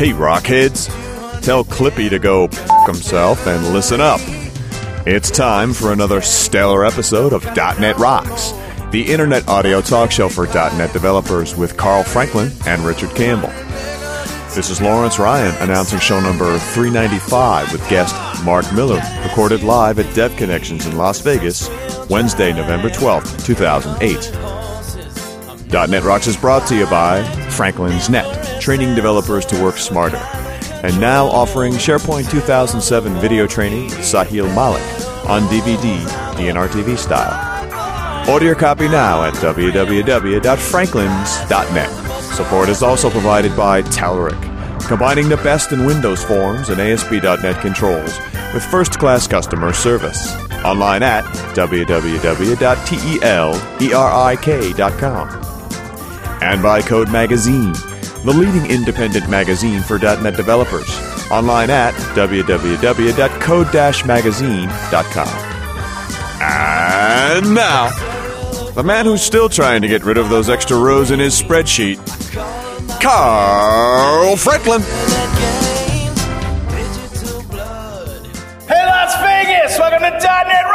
Hey, Rockheads, tell Clippy to go himself and listen up. It's time for another stellar episode of .NET Rocks, the internet audio talk show for .NET developers with Carl Franklin and Richard Campbell. This is Lawrence Ryan announcing show number 395 with guest Mark Miller, recorded live at Dev Connections in Las Vegas, Wednesday, November 12th, 2008. .NET Rocks is brought to you by Franklin's Net, training developers to work smarter. And now offering SharePoint 2007 video training with Sahil Malik on DVD, DNR TV style. Order your copy now at www.franklins.net. Support is also provided by Telerik, combining the best in Windows Forms and ASP.NET controls with first-class customer service. Online at www.telerik.com. And by Code Magazine, the leading independent magazine for .NET developers. Online at www.code-magazine.com. And now, the man who's still trying to get rid of those extra rows in his spreadsheet, Carl Franklin. Hey, Las Vegas! Welcome to .NET Rocks!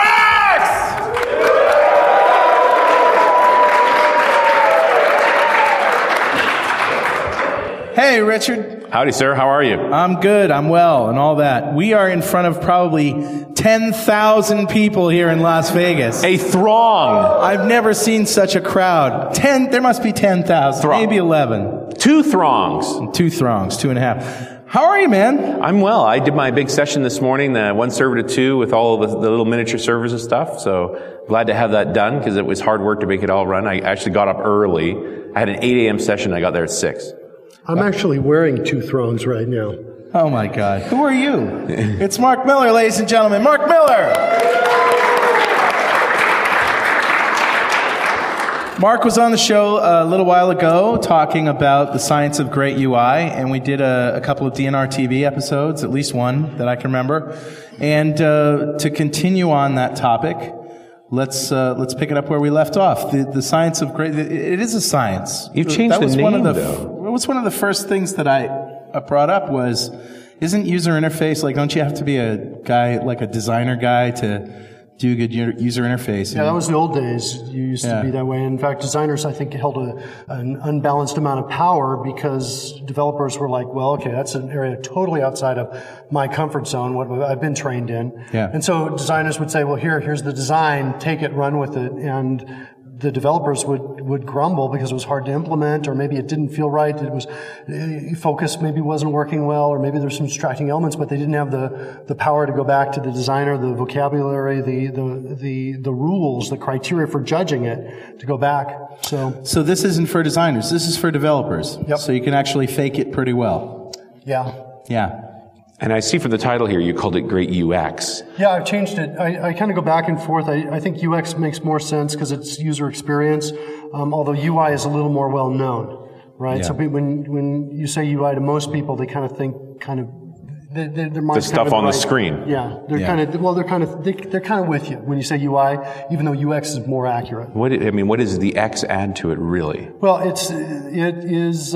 Hey, Richard. Howdy, sir. How are you? I'm good. I'm well and all that. We are in front of probably 10,000 people here in Las Vegas. A throng. I've never seen such a crowd. There must be 10,000, maybe 11. Two throngs. Two throngs, two and a half. How are you, man? I'm well. I did my big session this morning, the one server to two with all of the little miniature servers and stuff. So glad to have that done because it was hard work to make it all run. I actually got up early. I had an 8 a.m. session. I got there at 6. I'm actually wearing two thrones right now. Oh, my God. Who are you? It's Mark Miller, ladies and gentlemen. Mark Miller! Mark was on the show a little while ago talking about the science of great UI, and we did a couple of DNR TV episodes, at least one that I can remember. And to continue on that topic, let's pick it up where we left off. The science of great... It is a science. You changed the name, though. What's one of the first things that I brought up was, isn't user interface, like, don't you have to be a guy, like a designer guy, to do good user interface? Yeah, that was in the old days. You used to be that way. In fact, designers, I think, held an unbalanced amount of power because developers were like, well, okay, that's an area totally outside of my comfort zone, what I've been trained in. Yeah. And so designers would say, well, here's the design, take it, run with it, and the developers would grumble because it was hard to implement, or maybe it didn't feel right, it was focus maybe wasn't working well, or maybe there's some distracting elements, but they didn't have the power to go back to the designer, the vocabulary, the rules, the criteria for judging it to go back. So this isn't for designers, this is for developers. Yep. So you can actually fake it pretty well. Yeah. Yeah. And I see from the title here, you called it Great UX. Yeah, I've changed it. I kind of go back and forth. I think UX makes more sense because it's user experience, although UI is a little more well-known, right? Yeah. So when you say UI to most people, they kind of think their mind's the stuff on the screen. Yeah, they're kind of with you when you say UI, even though UX is more accurate. What does the X add to it, really? Well, it is it's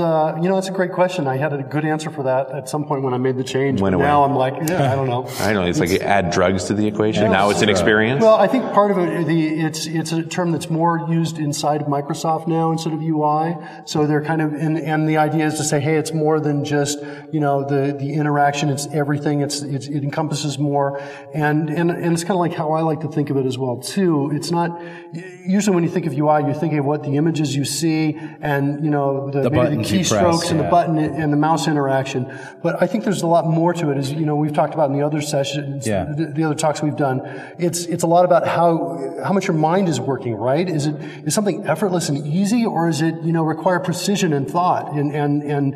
a great question. I had a good answer for that at some point when I made the change. Now I'm like, I don't know. I know it's like you add drugs to the equation. Yeah, now it's an experience. Well, I think part of it, it's a term that's more used inside of Microsoft now instead of UI. So they're kind of and the idea is to say, hey, it's more than just the interaction. It's everything. It encompasses more, and it's kind of like how I like to think of it as well too. It's not usually when you think of UI, you're thinking of what the images you see and you know the keystrokes and the button and the mouse interaction. But I think there's a lot more to it, as you know we've talked about in the other sessions, the other talks we've done. It's a lot about how much your mind is working, right? Is something effortless and easy, or is it require precision and thought and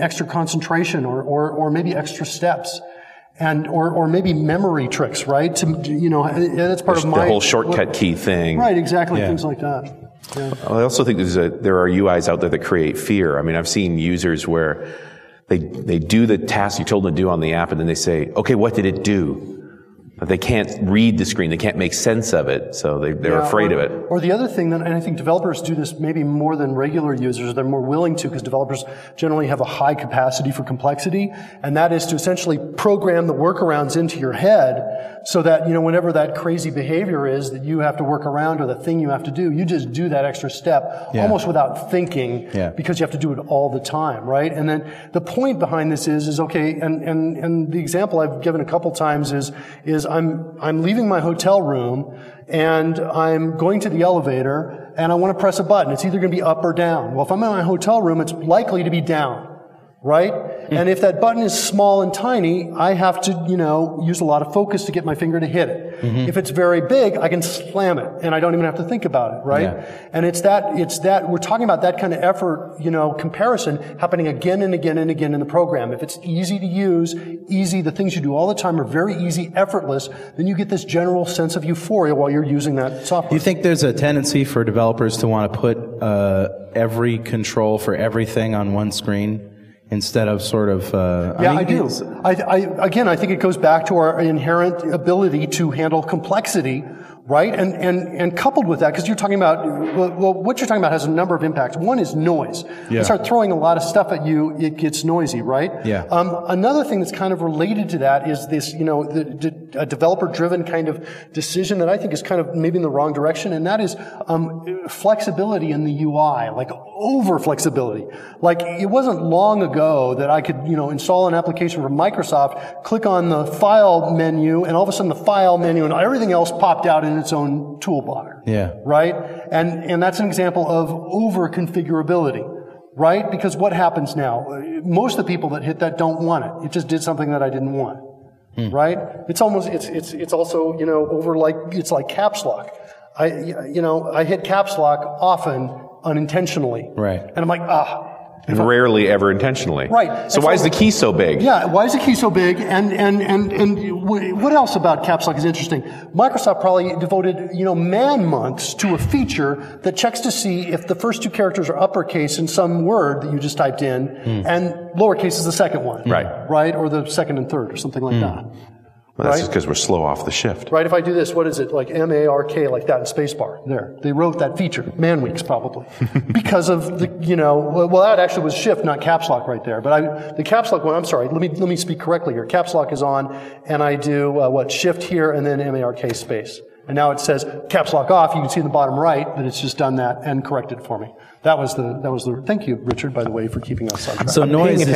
extra concentration or maybe extra steps or maybe memory tricks, right? That's part of the whole shortcut key thing, right? Exactly, things like that. Yeah. I also think there are UIs out there that create fear. I mean, I've seen users where they do the task you told them to do on the app, and then they say, "Okay, what did it do?" But they can't read the screen. They can't make sense of it, so they're afraid of it. Or the other thing, and I think developers do this maybe more than regular users. They're more willing to because developers generally have a high capacity for complexity, and that is to essentially program the workarounds into your head so that, whenever that crazy behavior is that you have to work around or the thing you have to do, you just do that extra step almost without thinking because you have to do it all the time, right? And then the point behind this is okay, and the example I've given a couple times is I'm leaving my hotel room and I'm going to the elevator and I want to press a button. It's either going to be up or down. Well, if I'm in my hotel room, it's likely to be down, right? And if that button is small and tiny, I have to, use a lot of focus to get my finger to hit it. If it's very big, I can slam it and I don't even have to think about it, right? And it's that, we're talking about that kind of effort, comparison happening again and again and again in the program. If it's easy to use, the things you do all the time are very easy, effortless, then you get this general sense of euphoria while you're using that software. Do you think there's a tendency for developers to want to put, every control for everything on one screen? Instead of sort of... I think it goes back to our inherent ability to handle complexity, right? And coupled with that, because you're talking about... Well, what you're talking about has a number of impacts. One is noise. You start throwing a lot of stuff at you, it gets noisy, right? Another thing that's kind of related to that is this, a developer-driven kind of decision that I think is kind of maybe in the wrong direction, and that is flexibility in the UI, like over-flexibility. Like, it wasn't long ago that I could, install an application from Microsoft, click on the file menu, and all of a sudden the file menu and everything else popped out in its own toolbar. Right? And that's an example of over-configurability. Right? Because what happens now? Most of the people that hit that don't want it. It just did something that I didn't want. Right? It's almost, it's also, over like, it's like caps lock. I hit caps lock often unintentionally. Right. And I'm like, rarely ever intentionally. Right. So why is the key so big? Yeah, why is the key so big? And what else about caps lock is interesting? Microsoft probably devoted, man months to a feature that checks to see if the first two characters are uppercase in some word that you just typed in, and lowercase is the second one. Right. Right, or the second and third, or something like that. Well, that's just because we're slow off the shift. Right, if I do this, what is it, like M-A-R-K, like that in spacebar? There. They wrote that feature, man weeks probably, because of the, that actually was shift, not caps lock right there. But the caps lock one, I'm sorry, let me speak correctly here. Caps lock is on, and I do, shift here, and then M-A-R-K space. And now it says caps lock off. You can see in the bottom right that it's just done that and corrected for me. That was the thank you, Richard, by the way, for keeping us on track. So noise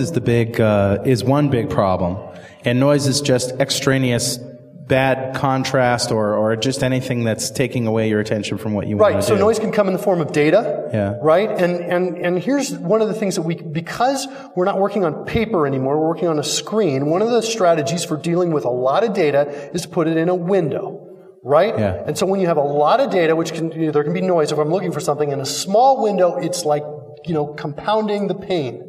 is one big problem. And noise is just extraneous bad contrast or just anything that's taking away your attention from what you want to do. Right, so noise can come in the form of data, right? And here's one of the things that because we're not working on paper anymore, we're working on a screen, one of the strategies for dealing with a lot of data is to put it in a window. Right? Yeah. And so when you have a lot of data, which can, there can be noise if I'm looking for something, in a small window, it's like, compounding the pain.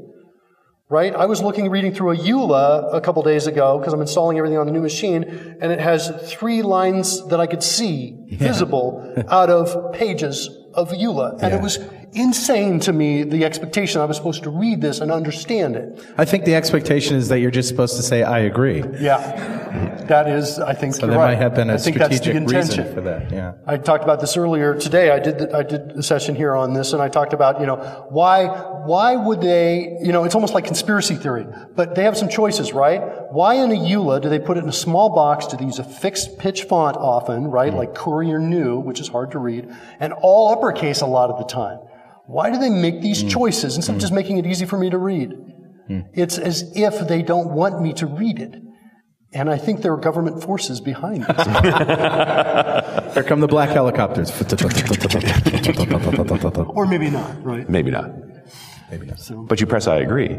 Right? I was reading through a EULA a couple days ago, because I'm installing everything on the new machine, and it has 3 lines that I could see visible out of pages of EULA. And it was insane to me, the expectation I was supposed to read this and understand it. I think the expectation is that you're just supposed to say, I agree. Yeah. That is, I think, so you're right. So there might have been a strategic reason for that. Yeah. I talked about this earlier today. I did a session here on this, and I talked about, why would they, it's almost like conspiracy theory, but they have some choices, right? Why in a EULA do they put it in a small box? Do they use a fixed pitch font often, right? Like Courier New, which is hard to read, and all uppercase a lot of the time. Why do they make these choices instead of just making it easy for me to read? It's as if they don't want me to read it. And I think there are government forces behind it. Here come the black helicopters. Or maybe not, right? Maybe not. Maybe not. So, but you press I agree.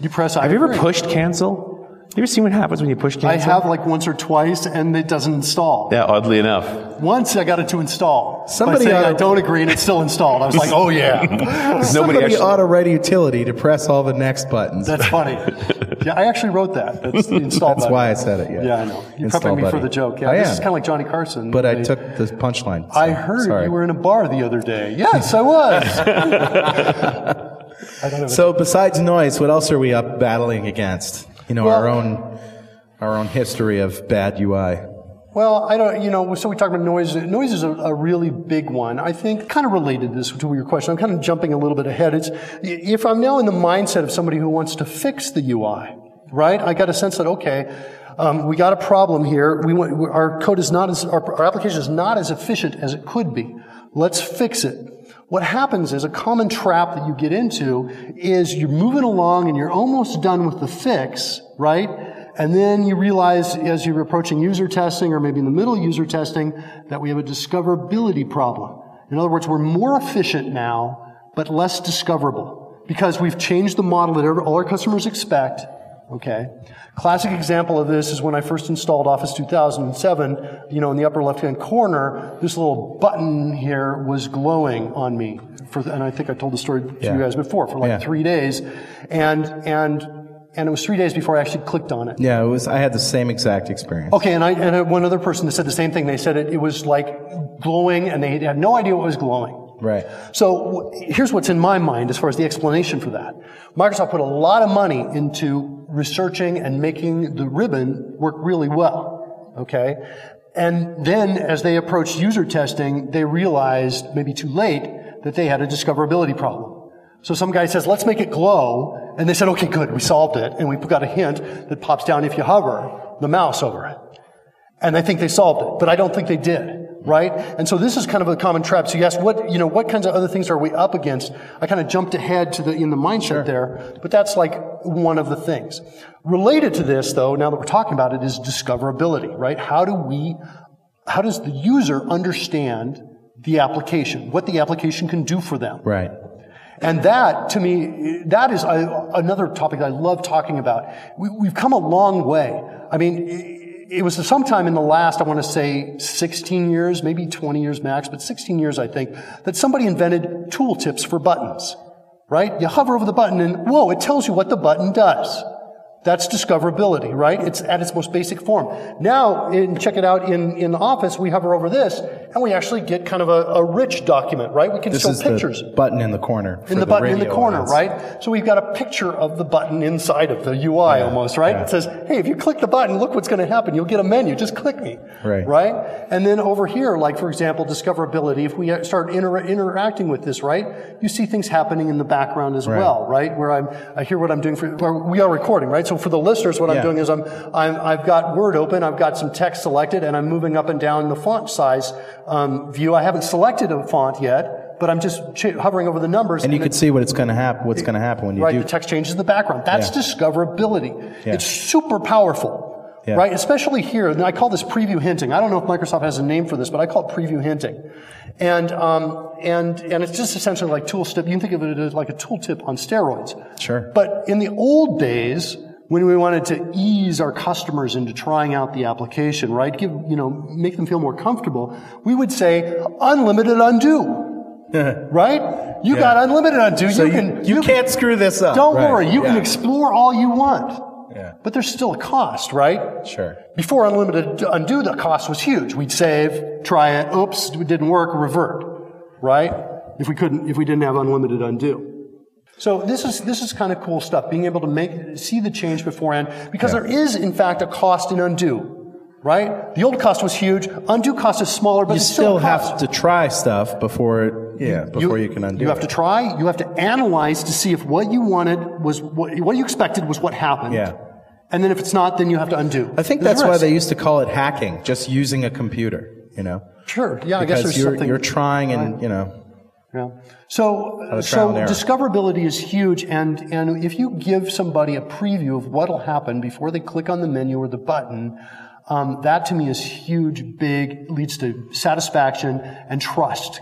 You press I agree. Have you ever pushed cancel? Have you ever seen what happens when you push cancel? I have, like, once or twice, and it doesn't install. Yeah, oddly enough. Once I got it to install. Somebody said, I don't agree, and it's still installed. I was like, oh, yeah. Somebody ought to write a utility to press all the next buttons. That's funny. Yeah, I actually wrote that. That's the install button. That's why I said it, yeah. Yeah, I know. You're prepping me for the joke. Yeah, this is kind of like Johnny Carson. But I took the punchline. So, I heard you were in a bar the other day. Yes, I was. So besides noise, what else are we up battling against? You know, our own history of bad UI. Well, I don't, you know, so we talk about noise. Noise is a really big one. I think kind of related this to your question. I'm kind of jumping a little bit ahead. It's, if I'm now in the mindset of somebody who wants to fix the UI, right? I got a sense that, okay, we got a problem here. We want, our code is not as, our application is not as efficient as it could be. Let's fix it. What happens is a common trap that you get into is you're moving along and you're almost done with the fix, right? And then you realize as you're approaching user testing or maybe in the middle of user testing that we have a discoverability problem. In other words, we're more efficient now, but less discoverable because we've changed the model that all our customers expect. Okay. Classic example of this is when I first installed Office 2007, you know, in the upper left-hand corner, this little button here was glowing on me. And I think I told the story to you guys before, for like 3 days. And it was 3 days before I actually clicked on it. Yeah, it was. I had the same exact experience. Okay, and I had one other person that said the same thing. They said it was like glowing, and they had no idea what was glowing. Right. So here's what's in my mind as far as the explanation for that. Microsoft put a lot of money into researching and making the ribbon work really well, okay? And then as they approached user testing, they realized, maybe too late, that they had a discoverability problem. So some guy says, let's make it glow, and they said, okay, good, we solved it, and we've got a hint that pops down if you hover the mouse over it. And I think they solved it, but I don't think they did. Right? And so this is kind of a common trap. So you ask, what kinds of other things are we up against? I kind of jumped ahead to in the mindset there, but that's like one of the things. Related to this, though, now that we're talking about it, is discoverability, right? How does the user understand the application? What the application can do for them? Right. And that, to me, that is another topic that I love talking about. We've come a long way. I mean, it was sometime in the last, I want to say 16 years, maybe 20 years max, but 16 years I think, that somebody invented tooltips for buttons, right? You hover over the button and, whoa, it tells you what the button does. That's discoverability, right? It's at its most basic form. Now, check it out, in the Office, we hover over this, and we actually get kind of a rich document, right? We can show pictures. This is the button in the corner. In the button in the corner, right? So we've got a picture of the button inside of the UI almost, right? Yeah. It says, hey, if you click the button, look what's going to happen. You'll get a menu. Just click me, right? And then over here, like, for example, discoverability, if we start interacting with this, right, you see things happening in the background as well, right? Where I hear what I'm doing we are recording, right? So for the listeners, what I'm doing is I've got Word open, I've got some text selected, and I'm moving up and down the font size view. I haven't selected a font yet, but I'm just hovering over the numbers. And you can see what's going to happen when you do. Right, the text changes in the background. That's discoverability. Yeah. It's super powerful. Yeah. Right, especially here, and I call this preview hinting. I don't know if Microsoft has a name for this, but I call it preview hinting. And it's just essentially like tooltip. You can think of it as like a tooltip on steroids. Sure. But in the old days, when we wanted to ease our customers into trying out the application, right, make them feel more comfortable, we would say unlimited undo. Right? You got unlimited undo. So you can't screw this up. Don't worry. You can explore all you want. Yeah. But there's still a cost, right? Sure. Before unlimited undo, the cost was huge. We'd save, try it, oops, it didn't work, revert, right? If we didn't have unlimited undo. So this is kind of cool stuff, being able to see the change beforehand, because there is, in fact, a cost in undo. Right? The old cost was huge. Undo cost is smaller, but you still have to try stuff before you can undo it. You have to try. You have to analyze to see if what you wanted was what you expected was what happened. Yeah. And then if it's not, then you have to undo. I think that's why they used to call it hacking, just using a computer. You know. Sure. Yeah. I guess there's something. You're trying, and you know. Yeah. So discoverability is huge, and if you give somebody a preview of what'll happen before they click on the menu or the button, that to me is huge, big, leads to satisfaction and trust.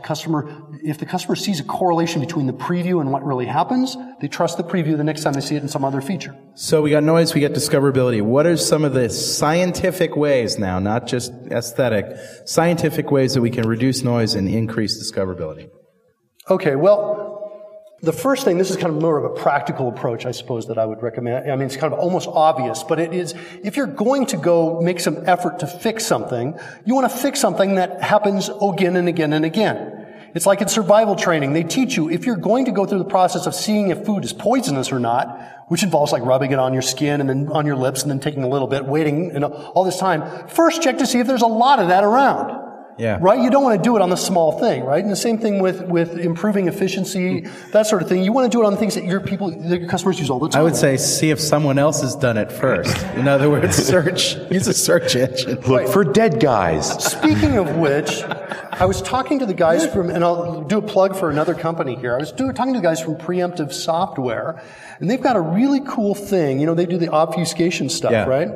If the customer sees a correlation between the preview and what really happens, they trust the preview the next time they see it in some other feature. So we got noise, we got discoverability. What are some of the scientific ways now, not just aesthetic, scientific ways that we can reduce noise and increase discoverability? Okay, well, the first thing, this is kind of more of a practical approach, I suppose, that I would recommend. I mean, it's kind of almost obvious, but it is, if you're going to go make some effort to fix something, you want to fix something that happens again and again and again. It's like in survival training. They teach you, if you're going to go through the process of seeing if food is poisonous or not, which involves like rubbing it on your skin and then on your lips and then taking a little bit, waiting, and all this time, first check to see if there's a lot of that around. Yeah. Right? You don't want to do it on the small thing, right? And the same thing with improving efficiency, that sort of thing. You want to do it on the things that your customers use all the time. I would say see if someone else has done it first. In other words, search. Use a search engine. Look for dead guys. Speaking of which, I was talking to the guys from, and I'll do a plug for another company here. I was talking to the guys from Preemptive Software, and they've got a really cool thing. You know, they do the obfuscation stuff, yeah, right?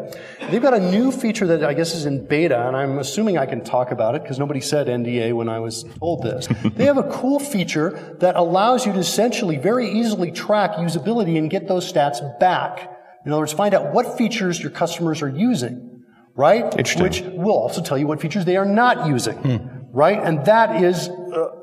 They've got a new feature that I guess is in beta, and I'm assuming I can talk about it because nobody said NDA when I was told this. They have a cool feature that allows you to essentially very easily track usability and get those stats back. In other words, find out what features your customers are using, right? Interesting. Which will also tell you what features they are not using, right? And that is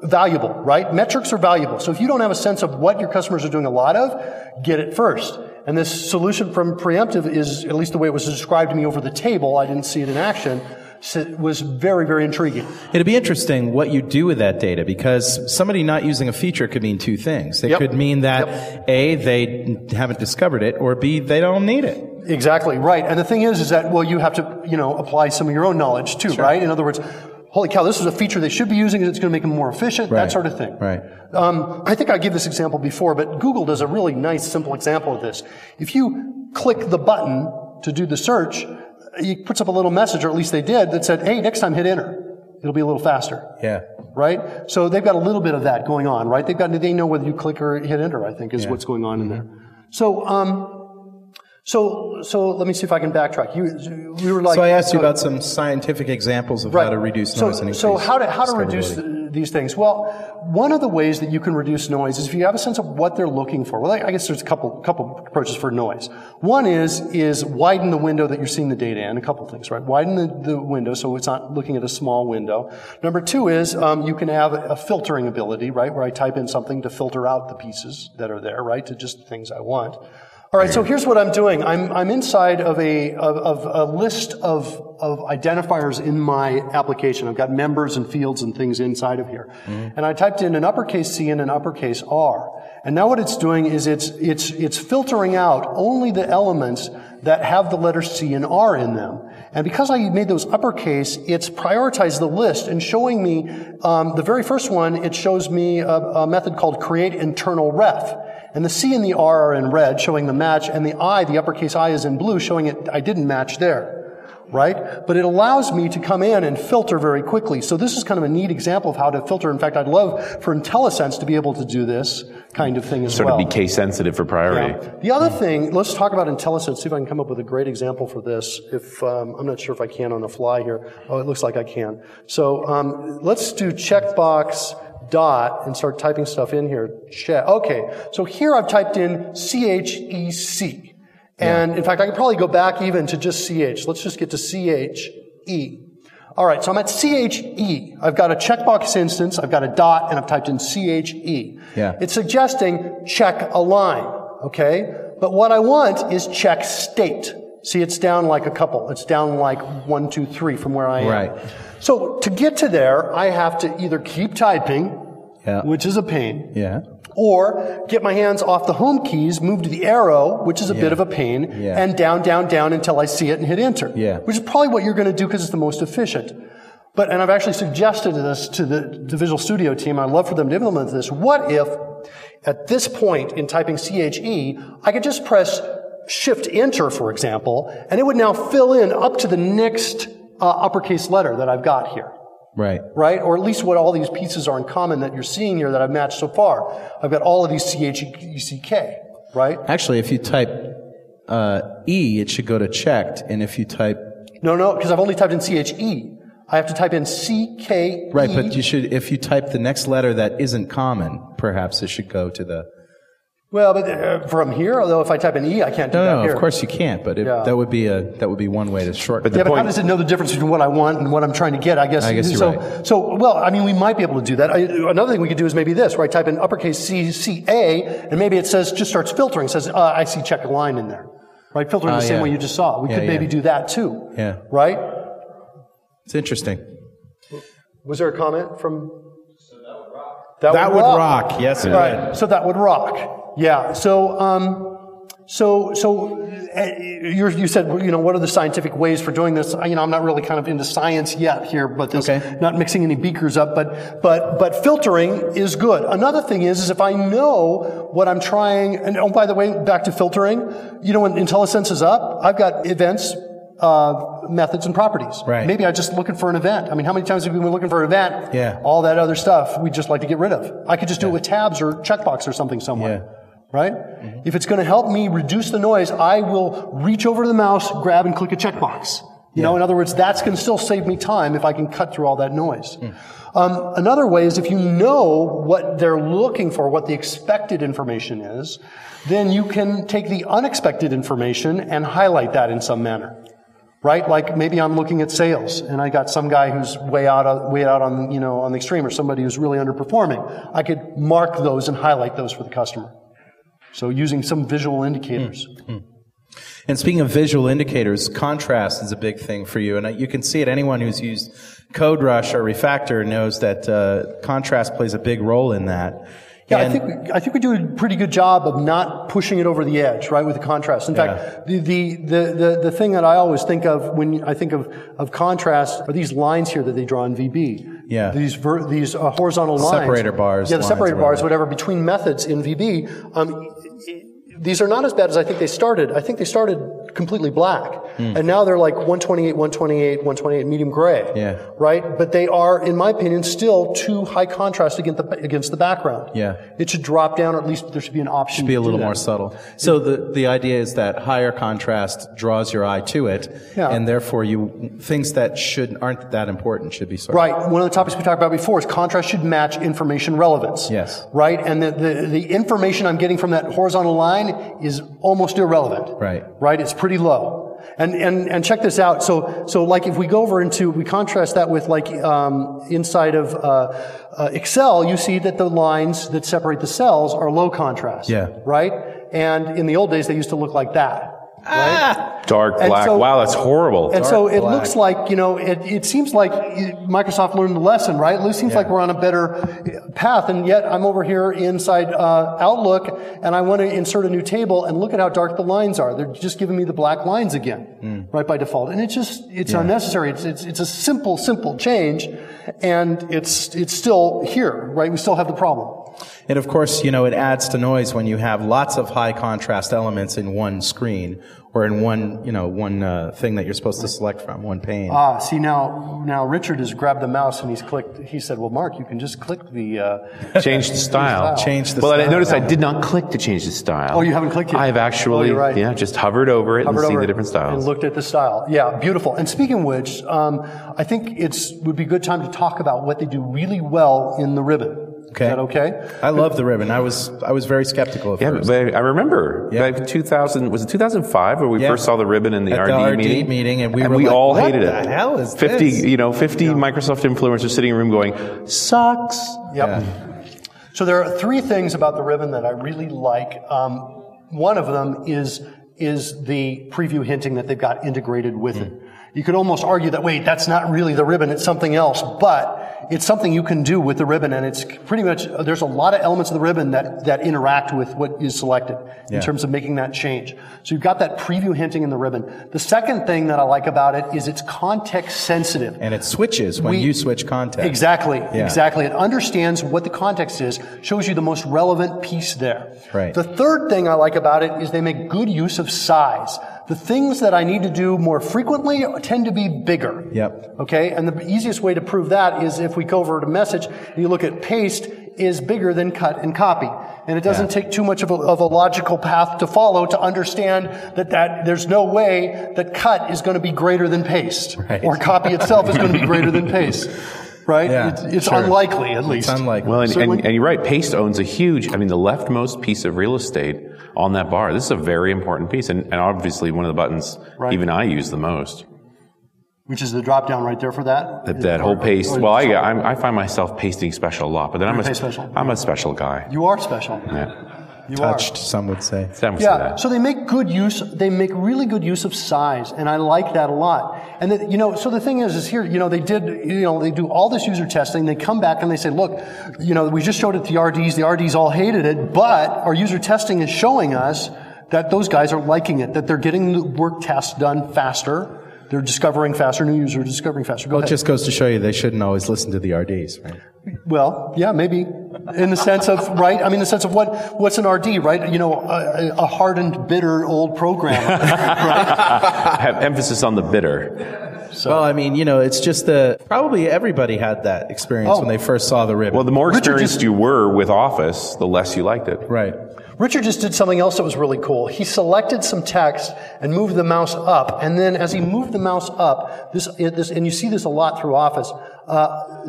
valuable, right? Metrics are valuable. So if you don't have a sense of what your customers are doing a lot of, get it first. And this solution from Preemptive is, at least the way it was described to me over the table, I didn't see it in action, so it was very, very intriguing. It'd be interesting what you do with that data, because somebody not using a feature could mean two things. It could mean that, A, they haven't discovered it, or B, they don't need it. Exactly, right. And the thing is that, well, you have to, you know, apply some of your own knowledge too, right? In other words, holy cow, this is a feature they should be using, it's going to make them more efficient, that sort of thing. Right. I think I gave this example before, but Google does a really nice, simple example of this. If you click the button to do the search, it puts up a little message, or at least they did, that said, hey, next time hit enter. It'll be a little faster. Yeah. Right? So they've got a little bit of that going on, right? They know whether you click or hit enter, I think, is what's going on in there. So, let me see if I can backtrack. We were like, so I asked you about some scientific examples of how to reduce noise and increase. So how to reduce these things? Well, one of the ways that you can reduce noise is if you have a sense of what they're looking for. Well, I guess there's a couple approaches for noise. One is widen the window that you're seeing the data in. A couple things, right? Widen the window so it's not looking at a small window. Number two is you can have a filtering ability, right, where I type in something to filter out the pieces that are there, right, to just things I want. All right, so here's what I'm doing. I'm inside of a list of identifiers in my application. I've got members and fields and things inside of here. And I typed in an uppercase C and an uppercase R. And now what it's doing is it's filtering out only the elements that have the letters C and R in them. And because I made those uppercase, it's prioritized the list and showing me, the very first one, it shows me a method called create internal ref. And the C and the R are in red, showing the match, and the I, the uppercase I, is in blue, showing it I didn't match there, right? But it allows me to come in and filter very quickly. So this is kind of a neat example of how to filter. In fact, I'd love for IntelliSense to be able to do this kind of thing as well. Sort of be case-sensitive for priority. Yeah. The other thing, let's talk about IntelliSense, see if I can come up with a great example for this. If I'm not sure if I can on the fly here. Oh, it looks like I can. So let's do checkbox dot and start typing stuff in here. Okay, so here I've typed in C-H-E-C. And in fact, I can probably go back even to just C-H. Let's just get to C-H-E. All right, so I'm at C-H-E. I've got a checkbox instance, I've got a dot, and I've typed in C-H-E. Yeah. It's suggesting check a line, okay? But what I want is check state. See, it's down like a couple. It's down like 1, 2, 3 from where I am. Right. So to get to there, I have to either keep typing, which is a pain, or get my hands off the home keys, move to the arrow, which is a bit of a pain, and down, down, down until I see it and hit enter, which is probably what you're going to do because it's the most efficient. But, and I've actually suggested this to the Visual Studio team, I'd love for them to implement this. What if at this point in typing CHE, I could just press Shift Enter, for example, and it would now fill in up to the next uppercase letter that I've got here, Right. Right? Or at least what all these pieces are in common that you're seeing here that I've matched so far. I've got all of these CHECK, right? Actually, if you type E, it should go to checked, and if you type... No, because I've only typed in CHE. I have to type in CKE. Right, but you should, if you type the next letter that isn't common, perhaps it should go to the... Well, but from here, although if I type an E, I can't do that here. No, of course you can't, but that would be one way to shorten it. Yeah, but how does it know the difference between what I want and what I'm trying to get, I guess? I guess you're right. So, well, I mean, we might be able to do that. Another thing we could do is maybe this, where I type in uppercase C-A, and maybe it says, just starts filtering, says, I see check a line in there. Right? Filtering the same way you just saw. We could maybe do that too. Yeah. Right? It's interesting. Was there a comment from... So that would rock. That would rock. Yes, it right. Would. So that would rock. Yeah. So, you said, you know, what are the scientific ways for doing this? You know, I'm not really kind of into science yet here, but this, not mixing any beakers up, but filtering is good. Another thing is if I know what I'm trying, and oh, by the way, back to filtering, you know, when IntelliSense is up, I've got events, methods and properties. Right. Maybe I'm just looking for an event. I mean, how many times have we been looking for an event? Yeah. All that other stuff we just like to get rid of. I could just do it with tabs or checkbox or something somewhere. Yeah. Right? Mm-hmm. If it's going to help me reduce the noise, I will reach over to the mouse, grab and click a checkbox. You know, in other words, that's going to still save me time if I can cut through all that noise. Mm. Another way is if you know what they're looking for, what the expected information is, then you can take the unexpected information and highlight that in some manner. Right? Like maybe I'm looking at sales and I got some guy who's way out on, you know, on the extreme, or somebody who's really underperforming. I could mark those and highlight those for the customer. So using some visual indicators. Mm-hmm. And speaking of visual indicators, contrast is a big thing for you. And you can see it. Anyone who's used Code Rush or Refactor knows that contrast plays a big role in that. Yeah, I think we do a pretty good job of not pushing it over the edge, right, with the contrast. In fact, the thing that I always think of when I think of contrast are these lines here that they draw in VB. Yeah. These horizontal lines. Separator bars. Yeah, the separator bars, whatever, between methods in VB. These are not as bad as I think they started. I think they started completely black. Mm. And now they're like 128, 128, 128, medium gray. Yeah. Right? But they are, in my opinion, still too high contrast against the background. Yeah. It should drop down, or at least there should be an option. It should be a little more subtle. So the idea is that higher contrast draws your eye to it. Yeah. And therefore things that aren't that important should be sorted. Right. One of the topics we talked about before is contrast should match information relevance. Yes. Right? And the information I'm getting from that horizontal line is almost irrelevant. Right. Right? It's pretty low. And check this out. So like if we go over we contrast that with like, inside of, Excel, you see that the lines that separate the cells are low contrast. Yeah. Right? And in the old days, they used to look like that. Right? Ah! Dark black. So, wow, that's horrible. And so it looks like, you know, it seems like Microsoft learned the lesson, right? It seems like we're on a better path, and yet I'm over here inside Outlook, and I want to insert a new table, and look at how dark the lines are. They're just giving me the black lines again, right, by default. And it's just, it's unnecessary. It's a simple change, and it's still here, right? We still have the problem. And of course, you know, it adds to noise when you have lots of high contrast elements in one screen or in one, you know, one thing that you're supposed to select from, one pane. Ah, see now Richard has grabbed the mouse and he's clicked. He said, "Well, Mark, you can just click the change the style." Change the style. Well, I noticed I did not click to change the style. Oh, you haven't clicked yet. I've actually, just hovered over it and seen the different styles and looked at the style. Yeah, beautiful. And speaking of which, I think would be a good time to talk about what they do really well in the ribbon. Okay. Is that okay? I love the ribbon. I was very skeptical of it. Yeah, but I remember back in 2000, was it 2005 where we first saw the ribbon in the RD meeting? And we like, all hated it. What the hell is 50, this? You know, 50 Microsoft influencers sitting in a room going, sucks. Yep. Yeah. So there are three things about the ribbon that I really like. One of them is the preview hinting that they've got integrated with it. You could almost argue that, wait, that's not really the ribbon, it's something else, but it's something you can do with the ribbon, and it's pretty much, there's a lot of elements of the ribbon that interact with what is selected in terms of making that change. So you've got that preview hinting in the ribbon. The second thing that I like about it is it's context sensitive. And it switches when you switch context. Exactly, exactly. It understands what the context is, shows you the most relevant piece there. Right. The third thing I like about it is they make good use of size. the things that I need to do more frequently tend to be bigger. Yep. Okay, and the easiest way to prove that is if we go over to message and you look at paste is bigger than cut and copy. And it doesn't take too much of a logical path to follow to understand that there's no way that cut is going to be greater than paste. Right. Or copy itself is going to be greater than paste. Right? Yeah, it's sure. Unlikely, at least. It's unlikely. Well, and you're right. Paste owns a huge, I mean, the leftmost piece of real estate on that bar. This is a very important piece, and obviously one of the buttons even I use the most. Which is the drop down right there for that? That whole paste. Well, I find myself pasting special a lot, but then I'm a special guy. You are special. Yeah. You touched, are. Some would say. Some would say that. So they make really good use of size, and I like that a lot. And that, you know, so the thing is here, you know, they do all this user testing, they come back and they say, look, you know, we just showed it to the RDs all hated it, but our user testing is showing us that those guys are liking it, that they're getting the work tasks done faster. They're discovering faster, new users are discovering faster. Go ahead. It just goes to show you they shouldn't always listen to the RDs, right? Well, yeah, maybe. In the sense of, right? I mean, the sense of what's an RD, right? You know, a hardened, bitter old programmer. Right? Have emphasis on the bitter. So. Well, I mean, you know, it's just probably everybody had that experience when they first saw the ribbon. Well, the more experienced you were with Office, the less you liked it. Right. Richard just did something else that was really cool. He selected some text and moved the mouse up, and then as he moved the mouse up, this and you see this a lot through Office,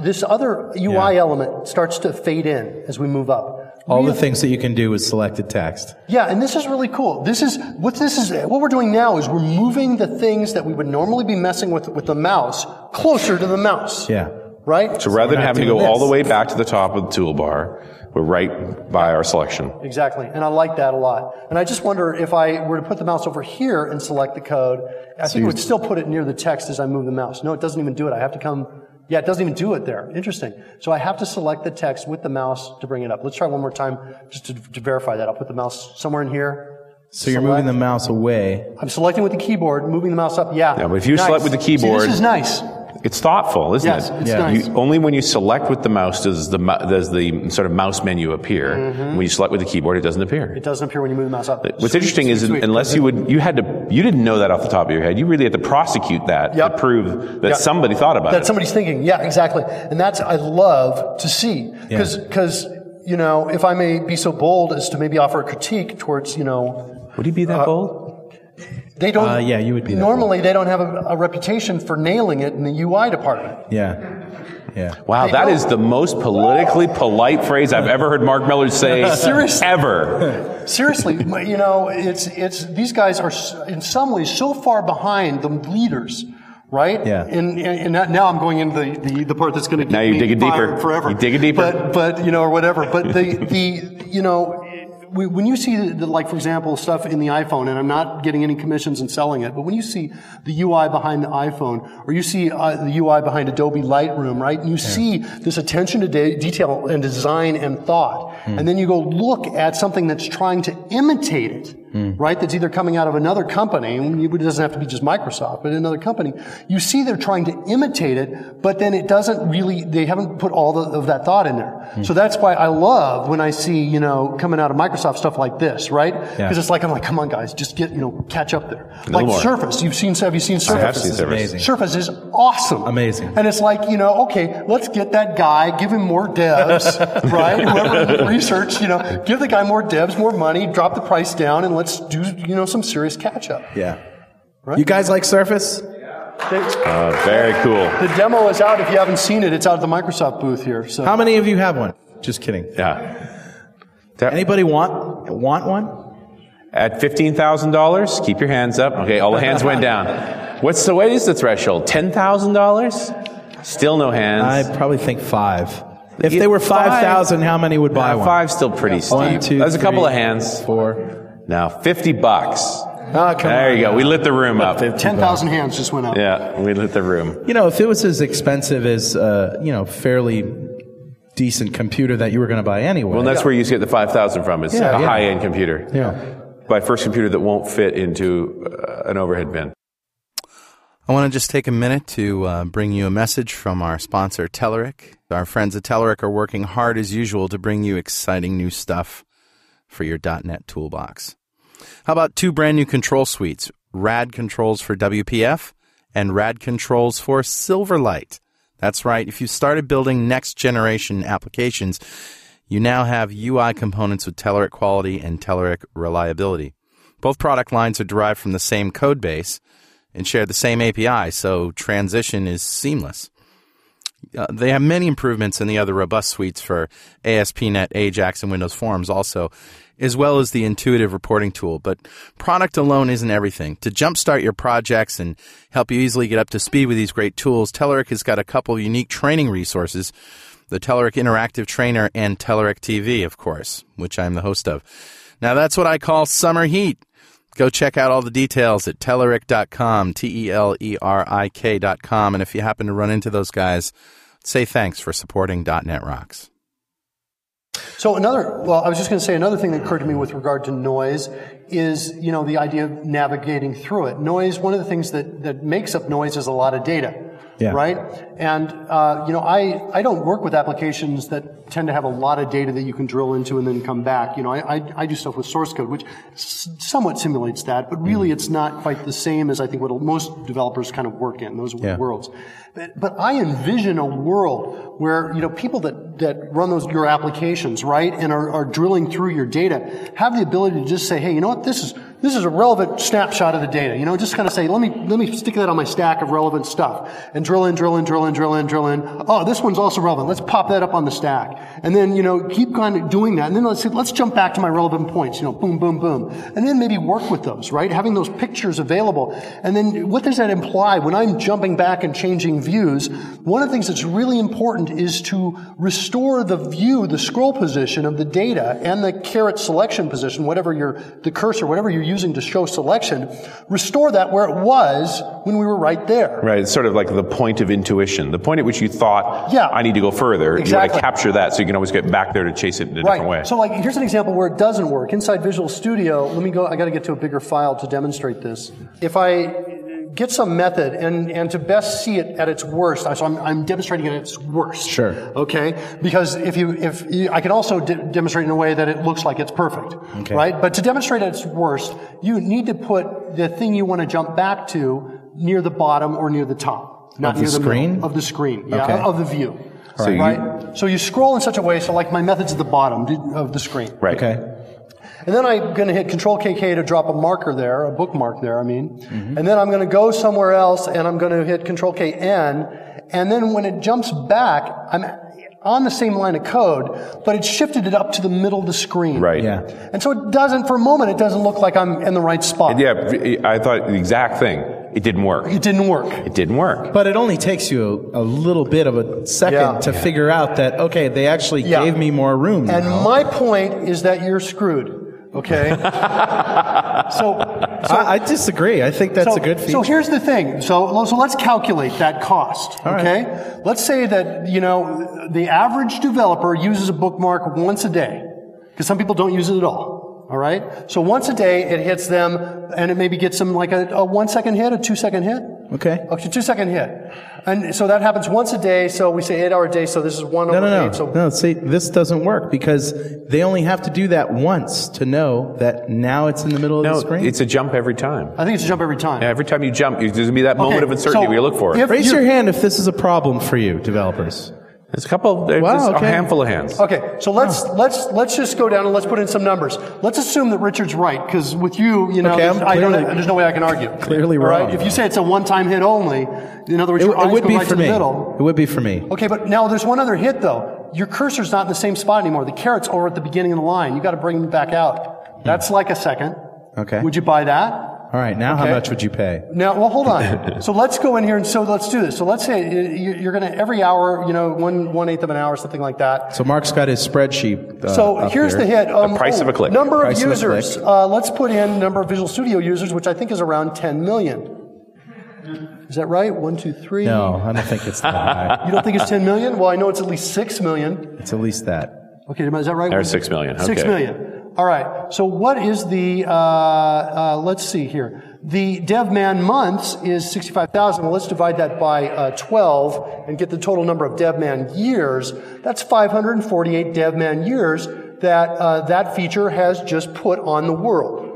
this other UI element starts to fade in as we move up. All the things that you can do with selected text. Yeah, and this is really cool. What we're doing now is we're moving the things that we would normally be messing with the mouse closer to the mouse. Yeah. Right? So rather than having to go all the way back to the top of the toolbar, we're right by our selection. Exactly, and I like that a lot. And I just wonder if I were to put the mouse over here and select the code, I think it would still put it near the text as I move the mouse. No, it doesn't even do it. I have to it doesn't even do it there. Interesting. So I have to select the text with the mouse to bring it up. Let's try one more time just to verify that. I'll put the mouse somewhere in here. So you're moving the mouse away. I'm selecting with the keyboard, moving the mouse up, yeah. Yeah, but if you select with the keyboard... See, this is nice. It's thoughtful, isn't it? It's nice. Only when you select with the mouse does the sort of mouse menu appear. Mm-hmm. When you select with the keyboard, it doesn't appear. It doesn't appear when you move the mouse up. What's interesting is unless you didn't know that off the top of your head. You really had to prosecute that to prove that somebody thought about it. That somebody's thinking. Yeah, exactly. And that's I love to see because you know, if I may be so bold as to maybe offer a critique towards, you know, would he be that bold? They don't. You would be. Normally, they don't have a reputation for nailing it in the UI department. Yeah. Wow, that is the most politically polite phrase I've ever heard Mark Miller say. Seriously, ever. Seriously, you know, it's these guys are in some ways so far behind the leaders. Right? Yeah. And now I'm going into the part that's going to dig it deeper forever. You dig it deeper. But you know, or whatever. But the you know. When you see, like, for example, stuff in the iPhone, and I'm not getting any commissions and selling it, but when you see the UI behind the iPhone, or you see the UI behind Adobe Lightroom, right, and you see this attention to detail and design and thought, and then you go look at something that's trying to imitate it, right, that's either coming out of another company, and it doesn't have to be just Microsoft, but another company, you see they're trying to imitate it, but then it doesn't really, they haven't put all of that thought in there. So that's why I love when I see, you know, coming out of Microsoft stuff like this, right? Because it's like, I'm like, come on guys, just get, you know, catch up there. Like Surface, have you seen Surface? I have seen Surface. Surface is awesome. Amazing. And it's like, you know, okay, let's get that guy, give him more devs, right? Whoever research, you know, give the guy more devs, more money, drop the price down, and let's do, you know, some serious catch-up. Yeah. Right? You guys like Surface? Yeah. Very cool. The demo is out. If you haven't seen it, it's out at the Microsoft booth here. So. How many of you have one? Just kidding. Yeah. Anybody want one? At $15,000, keep your hands up. Okay, all the hands went down. What is the threshold? $10,000? Still no hands. I probably think 5. If they were 5,000, how many would buy one? 5's still pretty steep. 1, 2, There's a couple of hands. 4. Now, $50. Oh, there you go. We lit the room up. 10,000 hands just went up. Yeah, we lit the room. You know, if it was as expensive as, you know, fairly decent computer that you were going to buy anyway. Well, that's where you get the 5,000 from. It's a high-end computer. Yeah. My first computer that won't fit into an overhead bin. I want to just take a minute to bring you a message from our sponsor, Telerik. Our friends at Telerik are working hard as usual to bring you exciting new stuff for your .NET toolbox. How about 2 brand new control suites, RAD controls for WPF and RAD controls for Silverlight. That's right. If you started building next-generation applications, you now have UI components with Telerik quality and Telerik reliability. Both product lines are derived from the same code base and share the same API, so transition is seamless. They have many improvements in the other robust suites for ASP.NET, AJAX, and Windows Forms also, as well as the intuitive reporting tool. But product alone isn't everything. To jumpstart your projects and help you easily get up to speed with these great tools, Telerik has got a couple unique training resources, the Telerik Interactive Trainer and Telerik TV, of course, which I'm the host of. Now, that's what I call summer heat. Go check out all the details at telerik.com, telerik.com. And if you happen to run into those guys, say thanks for supporting .NET Rocks. So another thing that occurred to me with regard to noise is, you know, the idea of navigating through it. Noise, one of the things that makes up noise is a lot of data, right? And, I don't work with applications that tend to have a lot of data that you can drill into and then come back. You know, I do stuff with source code, which somewhat simulates that, but really it's not quite the same as I think what most developers kind of work in, those worlds. But I envision a world where, you know, people that run your applications, right, and are drilling through your data have the ability to just say, hey, you know what, this is a relevant snapshot of the data. You know, just kind of say, let me stick that on my stack of relevant stuff and drill in. Oh, this one's also relevant. Let's pop that up on the stack. And then, you know, keep kind of doing that. And then let's jump back to my relevant points, you know, boom, boom, boom. And then maybe work with those, right? Having those pictures available. And then what does that imply when I'm jumping back and changing views? One of the things that's really important is to restore the view, the scroll position of the data and the caret selection position, whatever you're using to show selection, restore that where it was when we were right there. Right, it's sort of like the point of intuition, the point at which you thought, I need to go further. Exactly. You want to capture that so you can always get back there to chase it in a different way. So like, here's an example where it doesn't work. Inside Visual Studio, I got to get to a bigger file to demonstrate this. If I get some method, and to best see it at its worst, so I'm demonstrating it at its worst. Sure. Okay? Because I can also demonstrate in a way that it looks like it's perfect. Okay. Right? But to demonstrate at its worst, you need to put the thing you want to jump back to near the bottom or near the top. Not near the screen? Of the screen. Yeah. Okay. Of the view. Right? So you scroll in such a way, so like my method's at the bottom of the screen. Right. Okay. And then I'm going to hit Control-KK to drop a bookmark there, Mm-hmm. And then I'm going to go somewhere else, and I'm going to hit Control-KN. And then when it jumps back, I'm on the same line of code, but it shifted it up to the middle of the screen. Right. Yeah. And so it doesn't look like I'm in the right spot. Yeah, I thought the exact thing. It didn't work. But it only takes you a little bit of a second to figure out that, okay, they actually gave me more room. And my point is that you're screwed, okay? So I disagree. I think that's a good feature. So here's the thing. So let's calculate that cost, okay? Right. Let's say that, you know, the average developer uses a bookmark once a day, because some people don't use it at all. All right. So once a day, it hits them, and it maybe gets them like a 1 second hit, a 2 second hit. Okay. Okay, 2 second hit, and so that happens once a day. So we say 8 hour a day. So this is one over eight. No. See, this doesn't work because they only have to do that once to know that now it's in the middle of the screen. It's a jump every time. I think it's a jump every time. Yeah, every time you jump, there's gonna be that moment of uncertainty where you look for it. Raise your hand if this is a problem for you, developers. There's a handful of hands. Okay, so let's just go down and let's put in some numbers. Let's assume that Richard's right, because with you, there's no way I can argue. Clearly wrong. Right? If you say it's a one-time hit only, in other words, it would be right for me. It would be for me. Okay, but now there's one other hit though. Your cursor's not in the same spot anymore. The caret's over at the beginning of the line. You got to bring them back out. That's like a second. Okay. Would you buy that? All right, now how much would you pay? Now, well, hold on. So let's go in here and let's do this. So let's say you're going to every hour, you know, one eighth of an hour, something like that. So Mark's got his spreadsheet. So here's the hit: the price of a click, number of users. Let's put in number of Visual Studio users, which I think is around 10 million. Is that right? 1, 2, 3. No, I don't think it's that high. You don't think it's 10 million? Well, I know it's at least 6 million. It's at least that. Okay, is that right? Or 6 million. Okay. 6 million. All right. So what is the? Let's see here. The DevMan months is 65,000. Well, let's divide that by 12 and get the total number of DevMan years. That's 548 DevMan years that feature has just put on the world,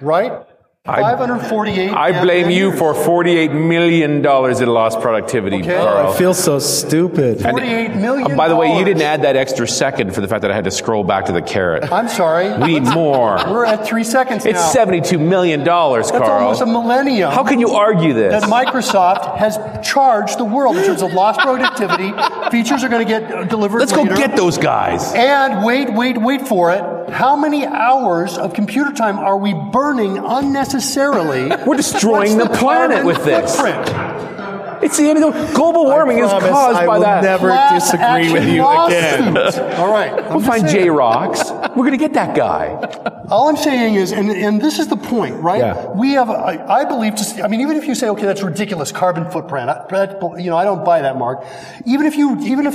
right? $548. I blame you for $48 million in lost productivity, okay. Carl. I feel so stupid. $48 million. By the way, you didn't add that extra second for the fact that I had to scroll back to the carrot. I'm sorry. We need more. We're at 3 seconds now. It's $72 million, Carl. That's almost a millennium. How can you argue this? That Microsoft has charged the world in terms of lost productivity. Features are going to get delivered later. Let's go get those guys. And wait for it. How many hours of computer time are we burning unnecessarily? We're destroying the planet with this. It's the end of the global warming is caused by that. I will never disagree with you again. All right. We'll find J-Rocks. We're going to get that guy. All I'm saying is, and this is the point, right? Yeah. We have, I believe, just, I mean, even if you say, okay, that's ridiculous, carbon footprint, I don't buy that, Mark. Even if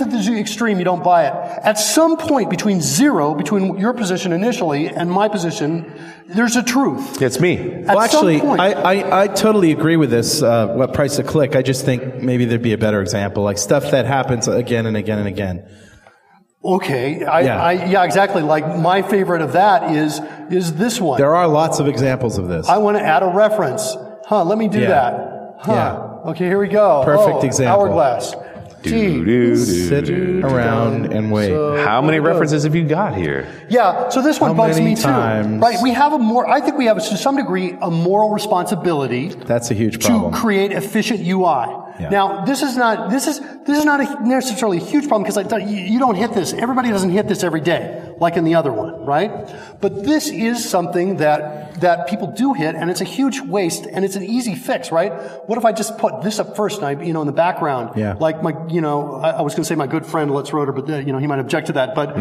at the extreme, you don't buy it. At some point between your position initially and my position, there's a truth. It's me. Well, actually, I totally agree with this, what price a click. I just think maybe there'd be a better example, like stuff that happens again and again and again. Okay. Exactly. Like my favorite of that is this one. There are lots of examples of this. I want to add a reference. Let me do that. Okay, here we go. Perfect example. Hourglass. Sit around and wait. So how many references have you got here? Yeah, so this one bugs me too. Right, we have I think we have to some degree a moral responsibility. That's a huge problem. To create efficient UI. Yeah. Now, this is not necessarily a huge problem because you don't hit this. Everybody doesn't hit this every day, like in the other one, right? But this is something that people do hit, and it's a huge waste, and it's an easy fix, right? What if I just put this up first, and in the background, like my, I was going to say my good friend Lutz Roeder, but he might object to that, but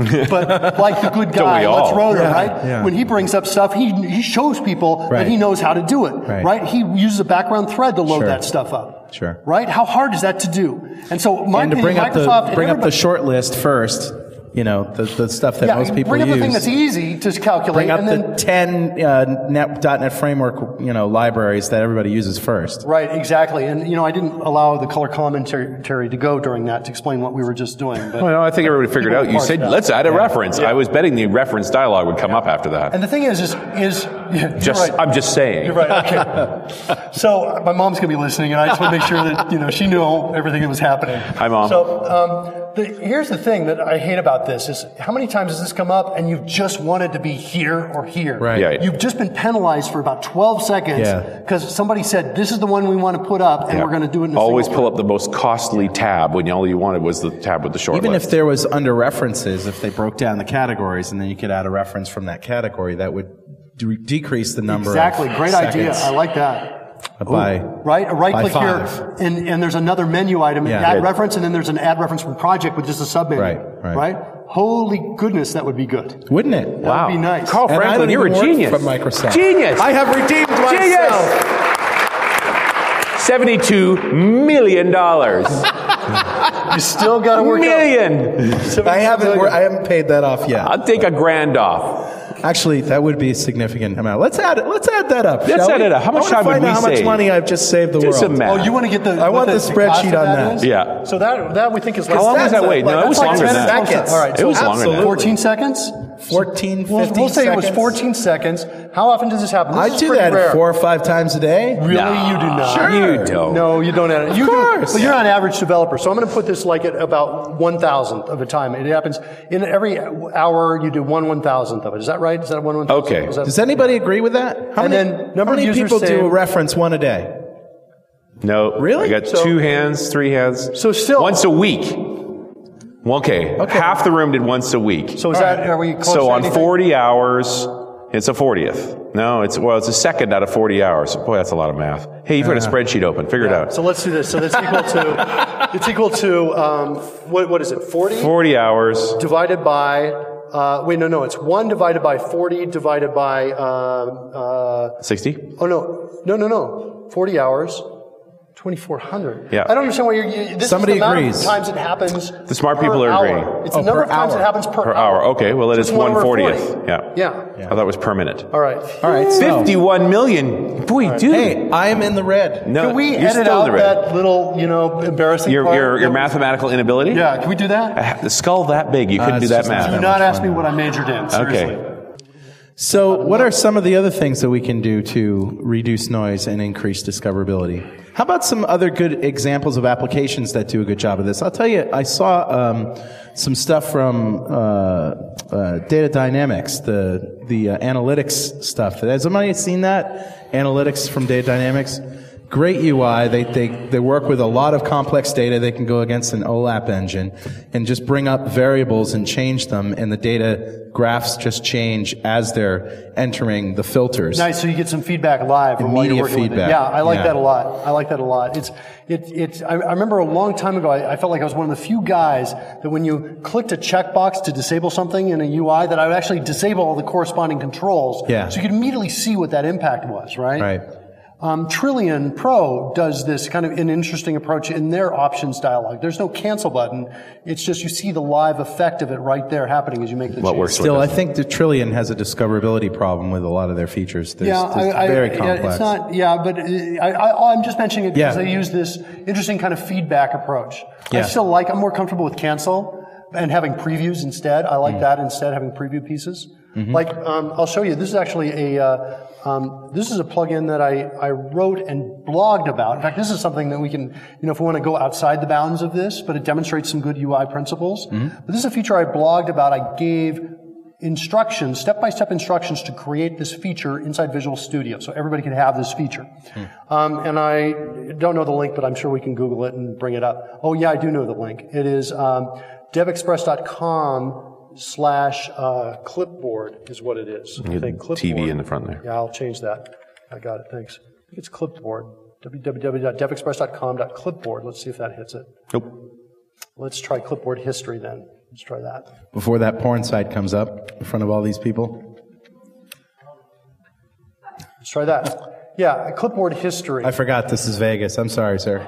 like the good guy Lutz Roeder, right? Yeah. When he brings up stuff, he shows people that he knows how to do it, right? He uses a background thread to load that stuff up. Sure. Right? How hard is that to do? And so, to bring up the short list first, the stuff that most people use. Bring up the thing that's easy to calculate. Bring up the 10 .NET framework, libraries that everybody uses first. Right, exactly. And, I didn't allow the color commentary to go during that to explain what we were just doing. But I think everybody figured out. You said, let's add a reference. Yeah. I was betting the reference dialogue would come up after that. And the thing is I'm just saying. You're right, okay. So, my mom's going to be listening, and I just want to make sure that, she knew everything that was happening. Hi, Mom. So, here's the thing that I hate about this is how many times has this come up and you've just wanted to be here or here. Right. Yeah. You've just been penalized for about 12 seconds because somebody said, this is the one we want to put up and we're going to do it in a always pull up the most costly tab when all you wanted was the tab with the short list. Even if there was under references, if they broke down the categories and then you could add a reference from that category, that would decrease the number of Great seconds. Idea. I like that. A right click here, and there's another menu item, add reference, and then there's an add reference from project with just a sub menu. Right? Holy goodness, that would be good. Wouldn't it? That would be nice. Carl Franklin, you're a genius. From Microsoft. Genius! I have redeemed myself. $72 million. You still got to work million. Out. I haven't paid that off yet. I'll take a grand off. Actually, that would be a significant amount. Let's add that up. Let's add it up. How much time would we save? I want to find out how much money I've just saved the world. You want to get the? I want the spreadsheet on that. Yeah. So that we think is less. How long was that wait? No, it was longer than that. All right. It was longer than 14 seconds. 14. We'll say it was 14 seconds. How often does this happen? I do that 4 or 5 times a day. Really? No, you do not. Sure. You don't. No, you don't add it. Of course. But you're an average developer, so I'm going to put this like at about 1,000th of a time. It happens in every hour. You do 1/1,000th of it. Is that right? Is that 1/1,000? Okay. Does anybody agree with that? How many people do a reference one a day? No. Really? I got 2 hands, 3 hands. So still once a week. Okay. Half the room did once a week. So are we close to anything? 40 hours, it's a 40th. No, it's a second out of 40 hours. Boy, that's a lot of math. Hey, you've got a spreadsheet open. Figure it out. So let's do this. So that's equal to what is it? 40. 40 hours divided by. It's 1 divided by 40 divided by 60? Oh, no. 40 hours, 2,400. Yeah. I don't understand why this somebody is the agrees. Amount of times it happens The smart people are hour. Agreeing. It's the number of times it happens per hour. Okay, well, it is 1/40th. Yeah. I thought it was per minute. All right. So. 51 million. Boy, right. Dude. Hey, I am in the red. No, can we edit out that little, embarrassing part? Your mathematical inability? Yeah, can we do that? The skull that big, you couldn't do that math. Do not ask me what I majored in, seriously. Okay. So what are some of the other things that we can do to reduce noise and increase discoverability? How about some other good examples of applications that do a good job of this? I'll tell you, I saw some stuff from Data Dynamics, the analytics stuff. Has anybody seen that? Analytics from Data Dynamics? Great UI. They work with a lot of complex data. They can go against an OLAP engine and just bring up variables and change them, and the data graphs just change as they're entering the filters. Nice. So you get some feedback live from while you're working with it. Yeah, I like that a lot. I like that a lot. I remember a long time ago, I felt like I was one of the few guys that when you clicked a checkbox to disable something in a UI, that I would actually disable all the corresponding controls. Yeah. So you could immediately see what that impact was, right? Right. Trillion Pro does this kind of an interesting approach in their options dialogue. There's no cancel button. It's just you see the live effect of it right there happening as you make the change. Still, I think the Trillion has a discoverability problem with a lot of their features. Very complex. It's not, but I'm just mentioning it because they use this interesting kind of feedback approach. Yeah. I'm more comfortable with cancel and having previews instead. I like that instead, having preview pieces. Mm-hmm. I'll show you, this is actually a plugin that I wrote and blogged about. In fact, this is something that we can, if we want to go outside the bounds of this, but it demonstrates some good UI principles. Mm-hmm. But this is a feature I blogged about. I gave instructions, step-by-step instructions to create this feature inside Visual Studio so everybody can have this feature. And I don't know the link, but I'm sure we can Google it and bring it up. Oh yeah, I do know the link. It is, devexpress.com/clipboard is what it is. I think clipboard. TV in the front there. Yeah, I'll change that. I got it, thanks. I think it's clipboard. www.devexpress.com/clipboard. Let's see if that hits it. Nope. Let's try clipboard history then. Let's try that. Before that porn site comes up in front of all these people. Let's try that. Yeah, clipboard history. I forgot this is Vegas. I'm sorry, sir.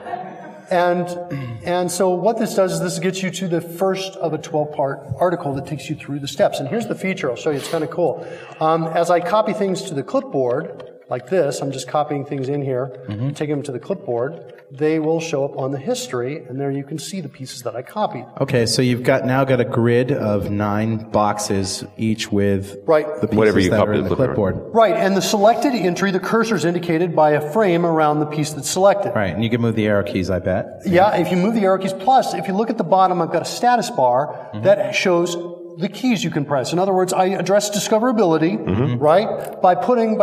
And so what this does is this gets you to the first of a 12-part article that takes you through the steps. And here's the feature. I'll show you. It's kind of cool. As I copy things to the clipboard, like this, I'm just copying things in here, taking them to the clipboard, they will show up on the history, and there you can see the pieces that I copied. Okay, so you've got a grid of 9 boxes, each with the pieces whatever you that are in the clipboard. Right, and the selected entry, the cursor's indicated by a frame around the piece that's selected. Right, and you can move the arrow keys, I bet. Yeah, if you move the arrow keys, plus if you look at the bottom, I've got a status bar that shows the keys you can press. In other words, I address discoverability, right, by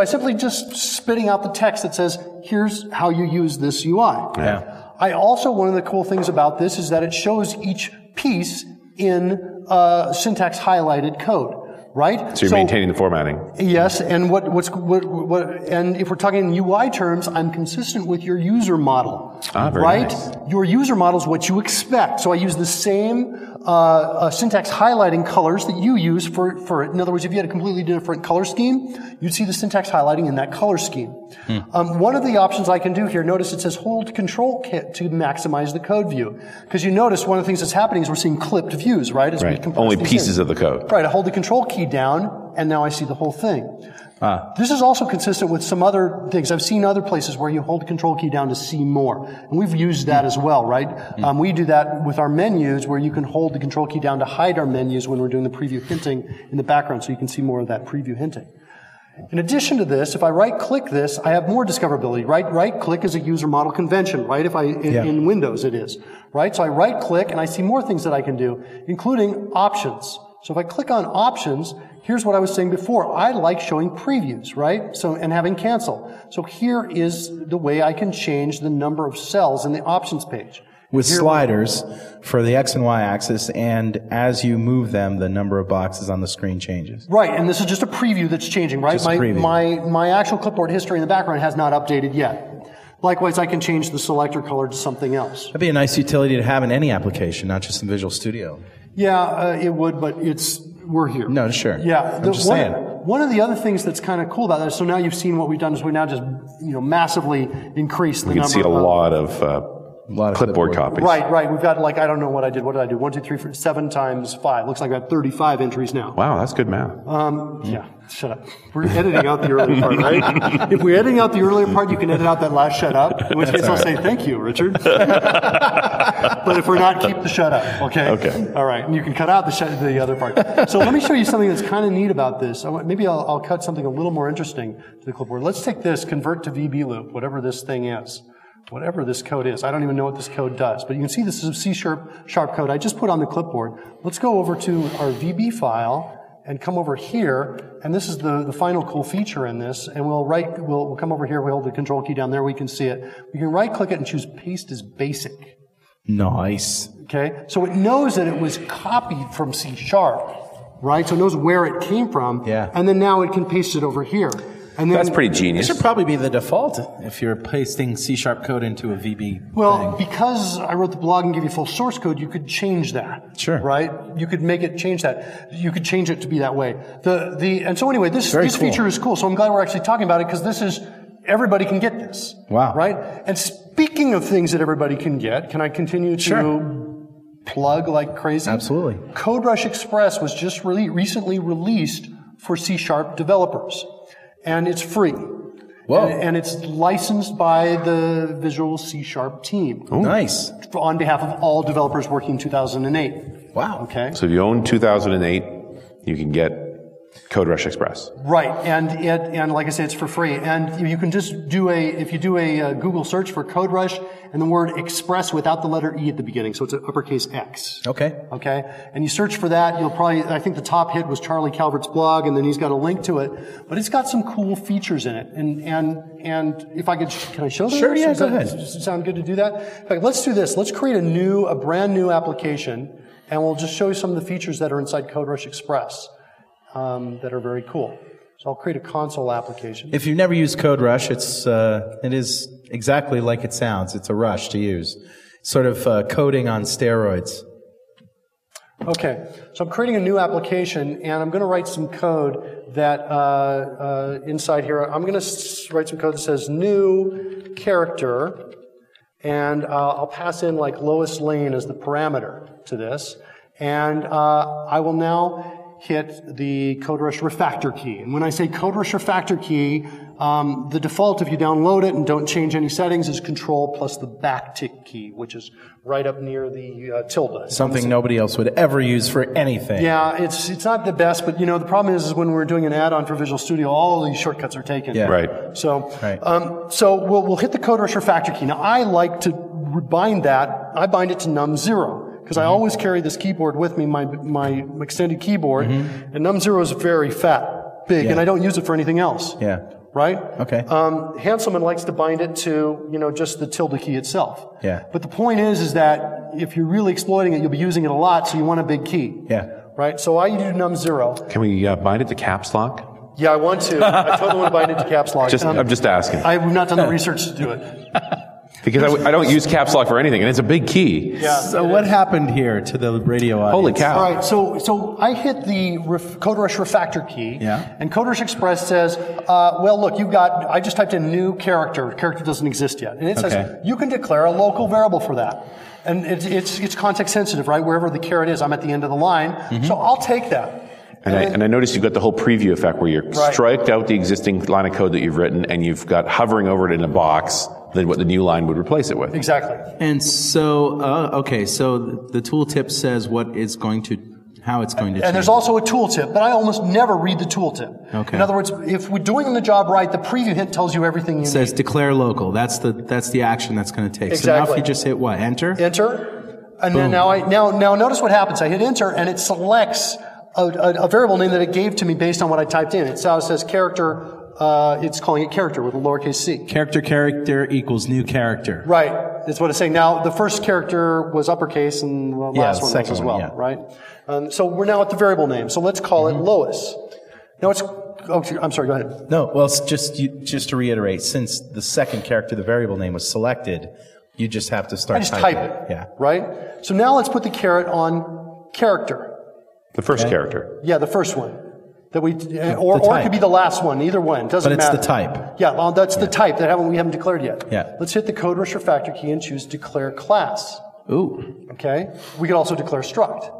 simply just spitting out the text that says, here's how you use this UI. Yeah. One of the cool things about this is that it shows each piece in syntax highlighted code. Right? So you're maintaining the formatting. Yes, and and if we're talking in UI terms, I'm consistent with your user model. Right? Nice. Your user model is what you expect. So I use the same syntax highlighting colors that you use for it. In other words, if you had a completely different color scheme, you'd see the syntax highlighting in that color scheme. One of the options I can do here, notice it says hold control to maximize the code view. Because you notice one of the things that's happening is we're seeing clipped views, right? Only pieces of the code. Right, I hold the control key down, and now I see the whole thing. This is also consistent with some other things. I've seen other places where you hold the control key down to see more. And we've used that as well, right? We do that with our menus where you can hold the control key down to hide our menus when we're doing the preview hinting in the background so you can see more of that preview hinting. In addition to this, if I right-click this, I have more discoverability, right? Right-click is a user model convention, right? In Windows it is, right? So I right-click and I see more things that I can do, including options. So if I click on options, here's what I was saying before. I like showing previews, right? And having cancel. So here is the way I can change the number of cells in the options page. With sliders for the X and Y axis, and as you move them, the number of boxes on the screen changes. Right, and this is just a preview that's changing, right? My actual clipboard history in the background has not updated yet. Likewise, I can change the selector color to something else. That'd be a nice utility to have in any application, not just in Visual Studio. Yeah, it would, but we're here. No, sure. Yeah, one of the other things that's kind of cool about that, so now you've seen what we've done is we now just massively increase the number. You can see a lot of a lot of clipboard copies. Right, right. We've got like, I don't know what I did. What did I do? 1, 2, 3, 4, 7 times 5. Looks like I've got 35 entries now. Wow, that's good math. Yeah, shut up. We're editing out the earlier part, right? If we're editing out the earlier part, you can edit out that last shut up, in which case I'll say, thank you, Richard. But if we're not, keep the shut up, okay? Okay. All right, and you can cut out the other part. So let me show you something that's kind of neat about this. Maybe I'll cut something a little more interesting to the clipboard. Let's take this, convert to VB loop, whatever this thing is. Whatever this code is. I don't even know what this code does. But you can see this is a C-sharp code I just put on the clipboard. Let's go over to our VB file and come over here. And this is the final cool feature in this. And we'll come over here. We hold the control key down there. We can see it. We can right-click it and choose Paste as Basic. Nice. Okay? So it knows that it was copied from C-sharp, right? So it knows where it came from. Yeah. And then now it can paste it over here. And then, that's pretty genius. It should probably be the default if you're pasting C-sharp code into a VB. Well, thing. Because I wrote the blog and give you full source code, you could change that. Sure. Right? You could make it change that. You could change it to be that way. And so anyway, this cool feature is cool. So I'm glad we're actually talking about it because this is everybody can get this. Wow. Right? And speaking of things that everybody can get, can I continue to plug like crazy? Absolutely. Code Rush Express was just recently released for C-sharp developers. And it's free. Whoa. And it's licensed by the Visual C-sharp team. Ooh. Nice. On behalf of all developers working in 2008. Wow. Okay. So if you own 2008, you can get Code Rush Express. Right. And like I said, it's for free. And you can just do if you do a Google search for Code Rush and the word Express without the letter E at the beginning. So it's an uppercase X. Okay. Okay. And you search for that, you'll probably, I think the top hit was Charlie Calvert's blog and then he's got a link to it. But it's got some cool features in it. And if I could, can I show them? Sure, yeah, go ahead. Does it sound good to do that? In fact, let's do this. Let's create a brand new application and we'll just show you some of the features that are inside Code Rush Express. That are very cool. So I'll create a console application. If you've never used Code Rush, it is exactly like it sounds. It's a rush to use. Sort of coding on steroids. Okay, so I'm creating a new application, and I'm going to write some code that inside here. I'm going to write some code that says new character, and I'll pass in like Lois Lane as the parameter to this, and I will now hit the Code Rush Refactor key. And when I say Code Rush Refactor key, the default, if you download it and don't change any settings, is Control plus the backtick key, which is right up near the tilde. Something nobody else would ever use for anything. Yeah, it's not the best, but you know the problem is when we're doing an add-on for Visual Studio, all these shortcuts are taken. Yeah. Right. So, right. So we'll hit the Code Rush Refactor key. Now I like to bind that. I bind it to num0. Because I always carry this keyboard with me, my extended keyboard, and num0 is very fat, big, and I don't use it for anything else. Yeah. Right? Okay. Hanselman likes to bind it to, just the tilde key itself. Yeah. But the point is that if you're really exploiting it, you'll be using it a lot, so you want a big key. Yeah. Right? So I do num0. Can we bind it to caps lock? Yeah, I want to. I totally want to bind it to caps lock. I'm just asking. I've not done the research to do it. Because I don't use caps lock for anything, and it's a big key. Yeah, so what happened here to the radio audience? Holy cow. All right, so I hit the Code Rush Refactor key, and Code Rush Express says, well, look, I just typed in new character. Character doesn't exist yet. And it says, you can declare a local variable for that. And it's context sensitive, right? Wherever the caret is, I'm at the end of the line. So I'll take that. And I noticed you've got the whole preview effect where you're striked out the existing line of code that you've written, and you've got hovering over it in a box than what the new line would replace it with. Exactly. And so, okay, so the tooltip says how it's going to change. And there's also a tooltip, but I almost never read the tooltip. Okay. In other words, if we're doing the job right, the preview hit tells you everything you need. It says declare local. That's the action that's going to take. Exactly. So now if you just hit what? Enter? Enter. And then now notice what happens. I hit enter, and it selects a variable name that it gave to me based on what I typed in. It says character. It's calling it character with a lowercase c. Character equals new character. Right. That's what it's saying. Now, the first character was uppercase and the last one was as well, right? So we're now at the variable name. So let's call it Lois. Now it's, I'm sorry, go ahead. No, well, it's just to reiterate, since the second character, the variable name, was selected, you just have to start typing. I just type it. Yeah. Right? So now let's put the caret on character. The first character. Yeah, the first one. That we, or it could be the last one, either one, doesn't matter. But it's the type. Yeah, well, that's the type that we haven't declared yet. Yeah. Let's hit the Code Rush Refactor key and choose Declare Class. Ooh. Okay? We could also declare struct.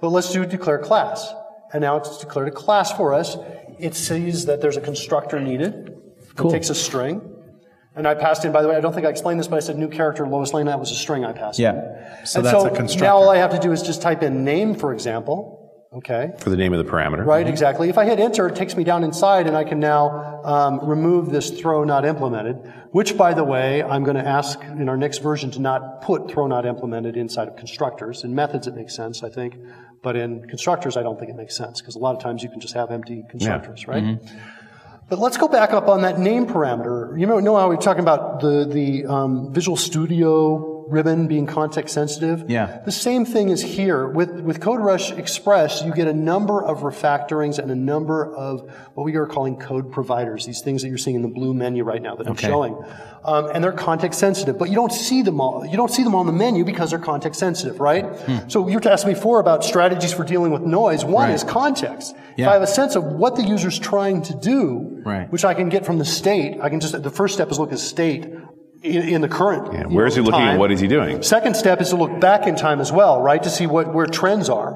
But let's do Declare Class. And now it's declared a class for us. It sees that there's a constructor needed. Cool. It takes a string. And I passed in, by the way, I don't think I explained this, but I said new character Lois Lane, that was a string I passed in. Yeah, so that's a constructor. Now all I have to do is just type in name, for example. Okay. For the name of the parameter. Right, exactly. If I hit enter, it takes me down inside, and I can now remove this throw not implemented, which, by the way, I'm going to ask in our next version to not put throw not implemented inside of constructors. In methods, it makes sense, I think. But in constructors, I don't think it makes sense, because a lot of times you can just have empty constructors, right? Mm-hmm. But let's go back up on that name parameter. You know how we were talking about the Visual Studio ribbon being context sensitive? Yeah. The same thing is here. With Code Rush Express, you get a number of refactorings and a number of what we are calling code providers, these things that you're seeing in the blue menu right now that I'm showing. And they're context sensitive, but you don't see them all. You don't see them on the menu because they're context sensitive, right? Hmm. So you were asking me before about strategies for dealing with noise. One is context. Yeah. If I have a sense of what the user's trying to do, which I can get from the state. I can just, the first step is look at state in the current. Yeah. Where is he looking and what is he doing? Second step is to look back in time as well, right? To see where trends are,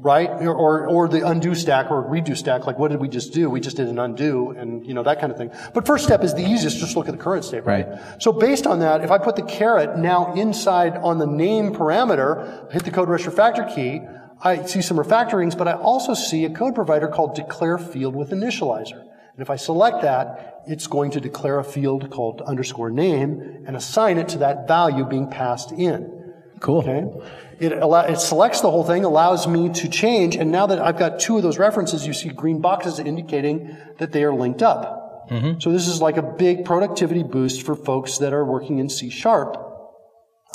right? Or the undo stack or redo stack, like what did we just do? We just did an undo and, that kind of thing. But first step is the easiest, just look at the current state, right? So based on that, if I put the caret now inside on the name parameter, hit the Code Rush Refactor key, I see some refactorings, but I also see a code provider called declare field with initializer. And if I select that, it's going to declare a field called underscore name and assign it to that value being passed in. Cool. Okay. It selects the whole thing, allows me to change, and now that I've got two of those references, you see green boxes indicating that they are linked up. Mm-hmm. So this is like a big productivity boost for folks that are working in C#.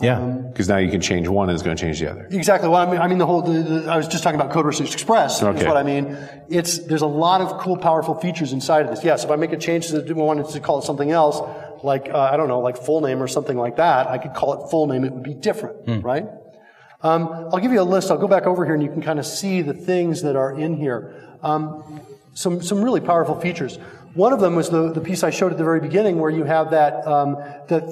Yeah, because now you can change one and it's going to change the other. Exactly. Well, I mean I was just talking about Code Rush Express. That's what I mean. There's a lot of cool, powerful features inside of this. Yes, if I make a change that I wanted to call it something else, like, I don't know, like full name or something like that, I could call it full name. It would be different, right? I'll give you a list. I'll go back over here and you can kind of see the things that are in here. Some really powerful features. One of them was the piece I showed at the very beginning where you have that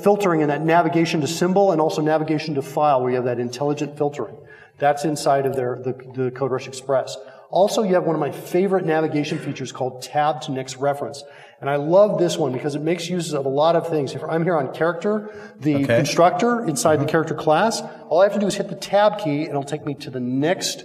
filtering and that navigation to symbol and also navigation to file where you have that intelligent filtering. That's inside of the Code Rush Express. Also, you have one of my favorite navigation features called Tab to Next Reference. And I love this one because it makes use of a lot of things. If I'm here on character, the constructor inside the character class, all I have to do is hit the Tab key and it'll take me to the next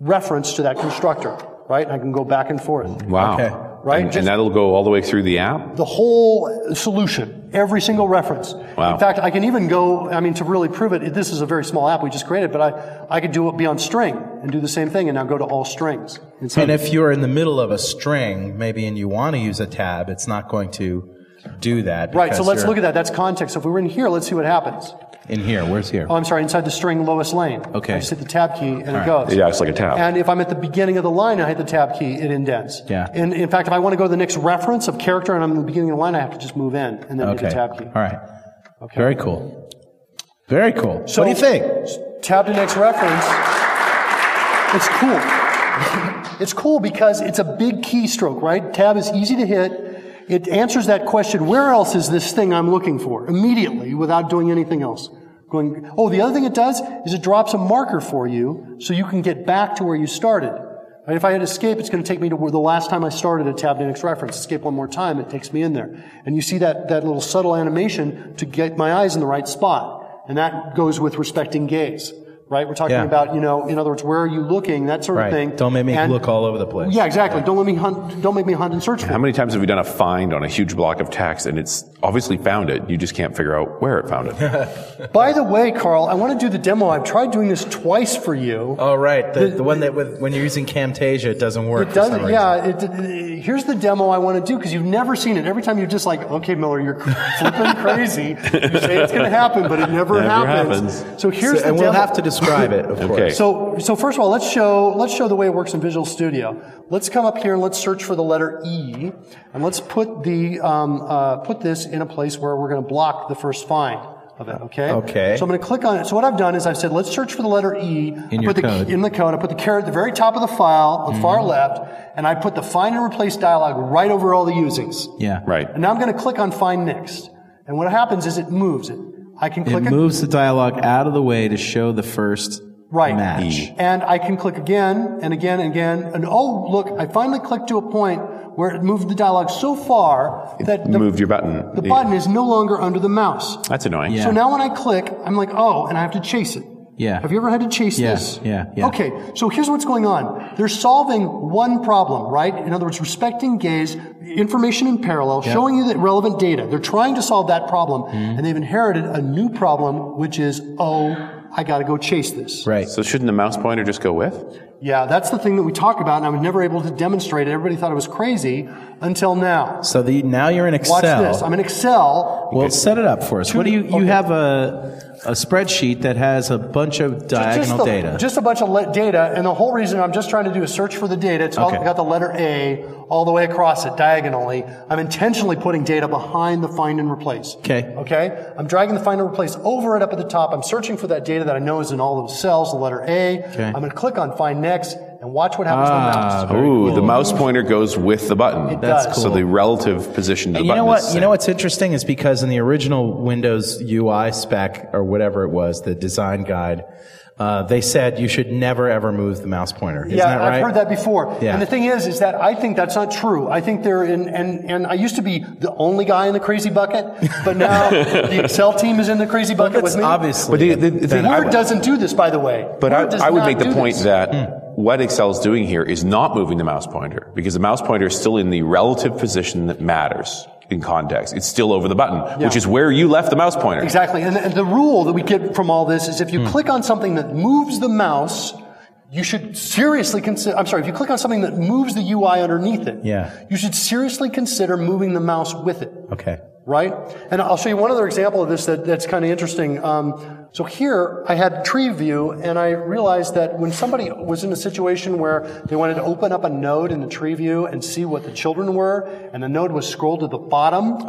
reference to that constructor, right? And I can go back and forth. Wow. Okay. Right? And that'll go all the way through the app? The whole solution, every single reference. Wow. In fact, I can even go, to really prove it, this is a very small app we just created, but I could do it beyond string and do the same thing and now go to all strings. And if you're in the middle of a string, maybe, and you want to use a tab, it's not going to do that. Right, so let's look at that. That's context. So if we were in here, let's see what happens. In here, where's here? Oh, I'm sorry, inside the string Lois Lane. Okay. I just hit the tab key and it goes. Yeah, it's like a tab. And if I'm at the beginning of the line, I hit the tab key, it indents. Yeah. And in fact, if I want to go to the next reference of character and I'm at the beginning of the line, I have to just move in and then hit the tab key. All right. Okay. Very cool. Very cool. So what do you think? Tab to next reference. It's cool. It's cool because it's a big keystroke, right? Tab is easy to hit. It answers that question, where else is this thing I'm looking for? Immediately, without doing anything else. The other thing it does is it drops a marker for you so you can get back to where you started. And if I hit escape, it's going to take me to where the last time I started a tab to next reference. Escape one more time, it takes me in there. And you see that little subtle animation to get my eyes in the right spot. And that goes with respecting gaze. Right? We're talking about, in other words, where are you looking, that sort of thing. Don't make me look all over the place. Yeah, exactly. Don't let me hunt, don't make me hunt and search for it. How many times have we done a find on a huge block of text and it's obviously found it, you just can't figure out where it found it? By the way, Carl, I want to do the demo. I've tried doing this twice for you. Oh, right. The one that when you're using Camtasia, it doesn't work. It doesn't, here's the demo I want to do because you've never seen it. Every time you're just like, okay, Miller, you're flipping crazy. You say it's going to happen, but it never happens. So here's the demo. We'll have to describe it, of course. So first of all, let's show the way it works in Visual Studio. Let's come up here and let's search for the letter E, and let's put this in a place where we're going to block the first find. of it, okay? Okay. So I'm going to click on it. So what I've done is I've said, let's search for the letter E. In the code. I put the caret at the very top of the file on the far left, and I put the find and replace dialog right over all the usings. Yeah. Right. And now I'm going to click on find next. And what happens is it moves it. I can click it. It moves the dialog out of the way to show the first match. E. And I can click again and again and again. And oh, look, I finally clicked to a point where it moved the dialog so far that it moved your button. The button is no longer under the mouse. That's annoying. Yeah. So now when I click, I'm like, oh, and I have to chase it. Yeah. Have you ever had to chase this? Yeah. Okay, so here's what's going on. They're solving one problem, right? In other words, respecting gaze, information in parallel, showing you that relevant data. They're trying to solve that problem, and they've inherited a new problem, which is, oh, I got to go chase this. Right. So shouldn't the mouse pointer just go with? Yeah, that's the thing that we talk about, and I was never able to demonstrate it. Everybody thought it was crazy until now. So now you're in Excel. Watch this. I'm in Excel. Well, set it up for us. What do you have a spreadsheet that has a bunch of diagonal data. Just a bunch of data, and the whole reason I'm just trying to do a search for the data. It's all, I got the letter A all the way across it diagonally. I'm intentionally putting data behind the find and replace. Okay. Okay? I'm dragging the find and replace over it up at the top. I'm searching for that data that I know is in all those cells, the letter A. Okay. I'm going to click on find next. And watch what happens to the mouse. Ooh, cool. The mouse pointer goes with the button. It does. Cool. So the relative position to the button is the same. You know what's interesting is because in the original Windows UI spec or whatever it was, the design guide, they said you should never ever move the mouse pointer. Isn't that right? I've heard that before. Yeah. And the thing is that I think that's not true. I think they're in, and I used to be the only guy in the crazy bucket, but now the Excel team is in the crazy bucket with me. Obviously. But Word doesn't do this, by the way. But I would make the point that what Excel is doing here is not moving the mouse pointer, because the mouse pointer is still in the relative position that matters. In context, it's still over the button, which is where you left the mouse pointer. Exactly. And the rule that we get from all this is if you click on something that moves the mouse, you should seriously consider, if you click on something that moves the UI underneath it, you should seriously consider moving the mouse with it. Okay. Right? And I'll show you one other example of this that's kind of interesting. So here I had tree view, and I realized that when somebody was in a situation where they wanted to open up a node in the tree view and see what the children were, and the node was scrolled to the bottom,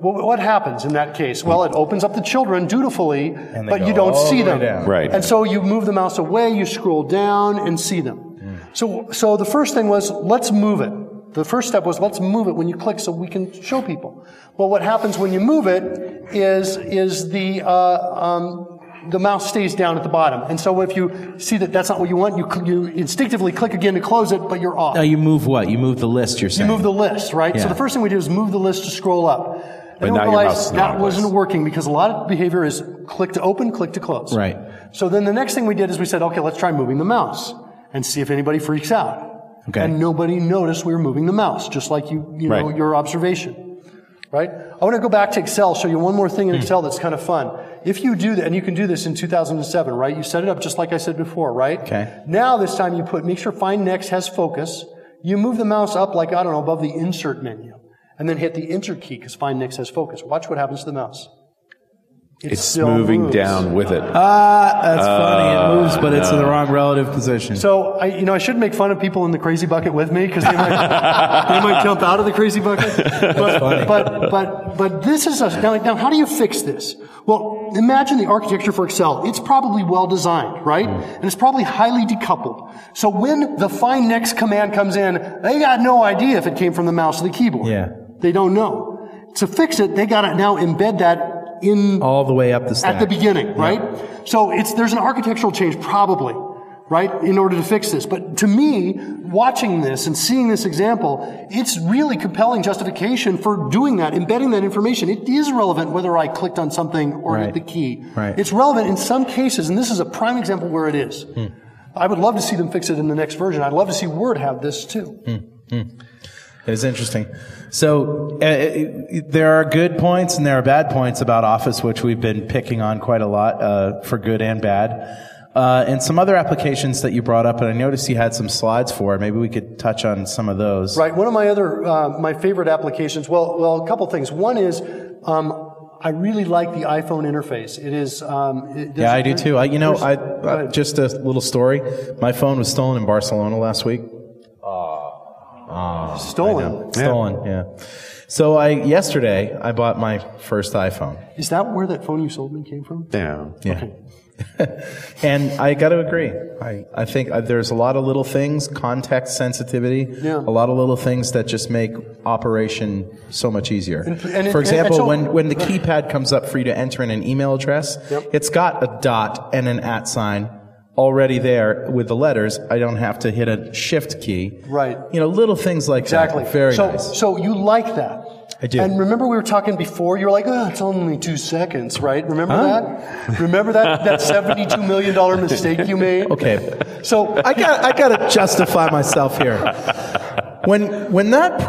what happens in that case? Well, it opens up the children dutifully, but you don't see them. Right. And so you move the mouse away, you scroll down, and see them. So the first thing was, let's move it. The first step was, let's move it when you click so we can show people. Well, what happens when you move it is the mouse stays down at the bottom. And so if you see that that's not what you want, you instinctively click again to close it, but you're off. Now you move what? You move the list, you're saying. You move the list, right? Yeah. So the first thing we did is move the list to scroll up. And I realized that wasn't working because a lot of behavior is click to open, click to close. Right. So then the next thing we did is we said, okay, let's try moving the mouse and see if anybody freaks out. Okay. And nobody noticed we were moving the mouse, just like you know, your observation, right? I want to go back to Excel, show you one more thing in Excel that's kind of fun. If you do that, and you can do this in 2007, right? You set it up just like I said before, right? Okay. Now this time you make sure find next has focus. You move the mouse up like, I don't know, above the insert menu, and then hit the enter key because find next has focus. Watch what happens to the mouse. It's moving down with it. That's funny. It moves, but it's in the wrong relative position. So, I should make fun of people in the crazy bucket with me because they might they might jump out of the crazy bucket. But this is now how do you fix this? Well, imagine the architecture for Excel. It's probably well designed, right? And it's probably highly decoupled. So when the find next command comes in, they got no idea if it came from the mouse or the keyboard. Yeah. They don't know. To fix it, they got to now embed that all the way up the stack. At the beginning, right? Yeah. So there's an architectural change probably, right, in order to fix this. But to me, watching this and seeing this example, it's really compelling justification for doing that, embedding that information. It is relevant whether I clicked on something or hit the key. Right. It's relevant in some cases, and this is a prime example where it is. I would love to see them fix it in the next version. I'd love to see Word have this too. It is interesting. So there are good points and there are bad points about Office, which we've been picking on quite a lot for good and bad. And some other applications that you brought up, and I noticed you had some slides for. Maybe we could touch on some of those. Right. One of my other my favorite applications. Well, a couple things. One is I really like the iPhone interface. It is. I do too. Just a little story. My phone was stolen in Barcelona last week. Stolen. Yeah. So yesterday I bought my first iPhone. Is that where that phone you sold me came from? Yeah. Yeah. Okay. And I got to agree. I think there's a lot of little things, context sensitivity, a lot of little things that just make operation so much easier. For example, when the keypad comes up for you to enter in an email address, it's got a dot and an at sign already there with the letters. I don't have to hit a shift key. Right. You know, little things like that. Very nice. So you like that. I do. And remember we were talking before, you were like, oh, it's only 2 seconds, right? Remember that? Remember that $72 million mistake you made? Okay. So I got to justify myself here. When that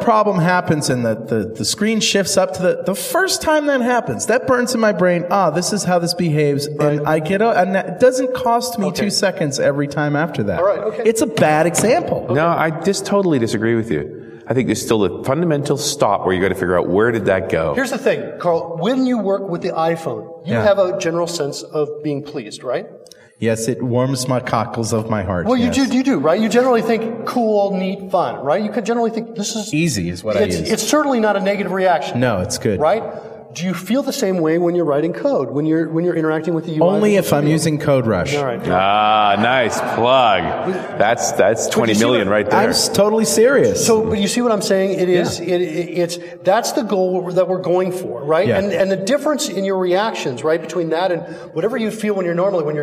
problem happens and the screen shifts up to the first time that happens, that burns in my brain, this is how this behaves, and I get out, and it doesn't cost me 2 seconds every time after that. All right, okay. It's a bad example. Okay. No, I just totally disagree with you. I think there's still a fundamental stop where you got to figure out where did that go. Here's the thing, Carl. When you work with the iPhone, you have a general sense of being pleased, right? Yes, it warms my cockles of my heart. Well, you do, right? You generally think cool, neat, fun, right? You could generally think this is easy is what I use. It's certainly not a negative reaction. No, it's good, right? Do you feel the same way when you're writing code, when you're interacting with the UI? Only if I'm using Code Rush. All right. Ah, nice plug. That's 20 million right there. I'm totally serious. So, but you see what I'm saying? It is that's the goal that we're going for, right? Yeah. And the difference in your reactions, right, between that and whatever you feel when you're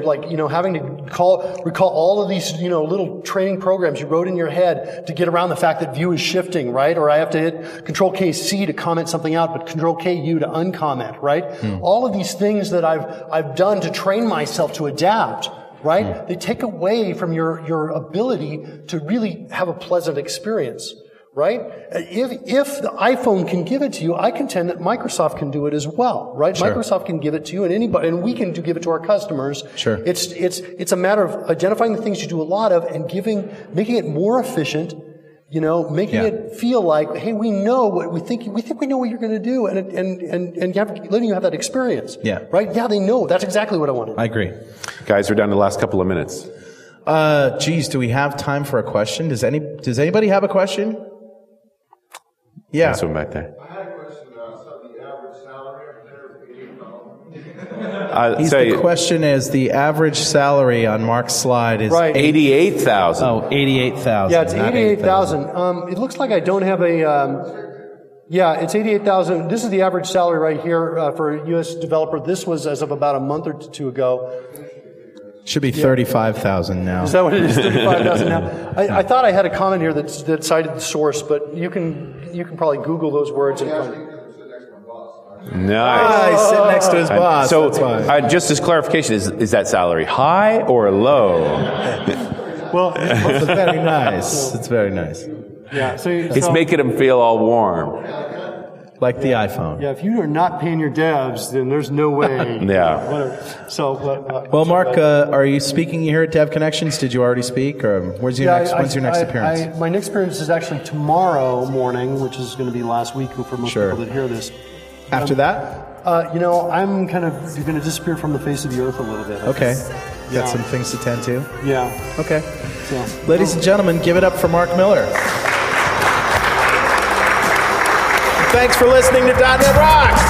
like, you know, having to recall all of these, you know, little training programs you wrote in your head to get around the fact that view is shifting, right? Or I have to hit Control K C to comment something out, but Control K U to uncomment, right? All of these things that I've done to train myself to adapt, right? They take away from your ability to really have a pleasant experience, right? If the iPhone can give it to you, I contend that Microsoft can do it as well, right? Sure. Microsoft can give it to you, and anybody, and we can give it to our customers. Sure. It's a matter of identifying the things you do a lot of and making it more efficient. You know, making it feel like, hey, we know what we think we know what you're going to do, and letting you have that experience. Yeah. Right? Yeah, they know. That's exactly what I wanted. I agree. Guys, we're down to the last couple of minutes. Geez, do we have time for a question? Does anybody have a question? Yeah. That's one back there. I had a question about the average salary. The question is the average salary on Mark's slide is right. 88,000. Oh, 88,000. Yeah, it's 88,000. It looks like I don't have a. It's 88,000. This is the average salary right here for a U.S. developer. This was as of about a month or two ago. Should be 35,000 now. Is that what it is? 35,000 now. I thought I had a comment here that cited the source, but you can probably Google those words and find it. Nice. Sitting next to his boss. So, just as clarification, is that salary high or low? Well, it's very nice. It's very nice. Yeah. So it's making him feel all warm, like the iPhone. Yeah. If you are not paying your devs, then there's no way. Yeah. Whatever. So. Well, Mark, are you speaking here at Dev Connections? Did you already speak, or when's your next appearance? My next appearance is actually tomorrow morning, which is going to be last week for most people that hear this. After that? I'm kind of going to disappear from the face of the earth a little bit. Okay. Got some things to tend to? Yeah. Okay. So, ladies and gentlemen, give it up for Mark Miller. Thanks for listening to .NET Rocks!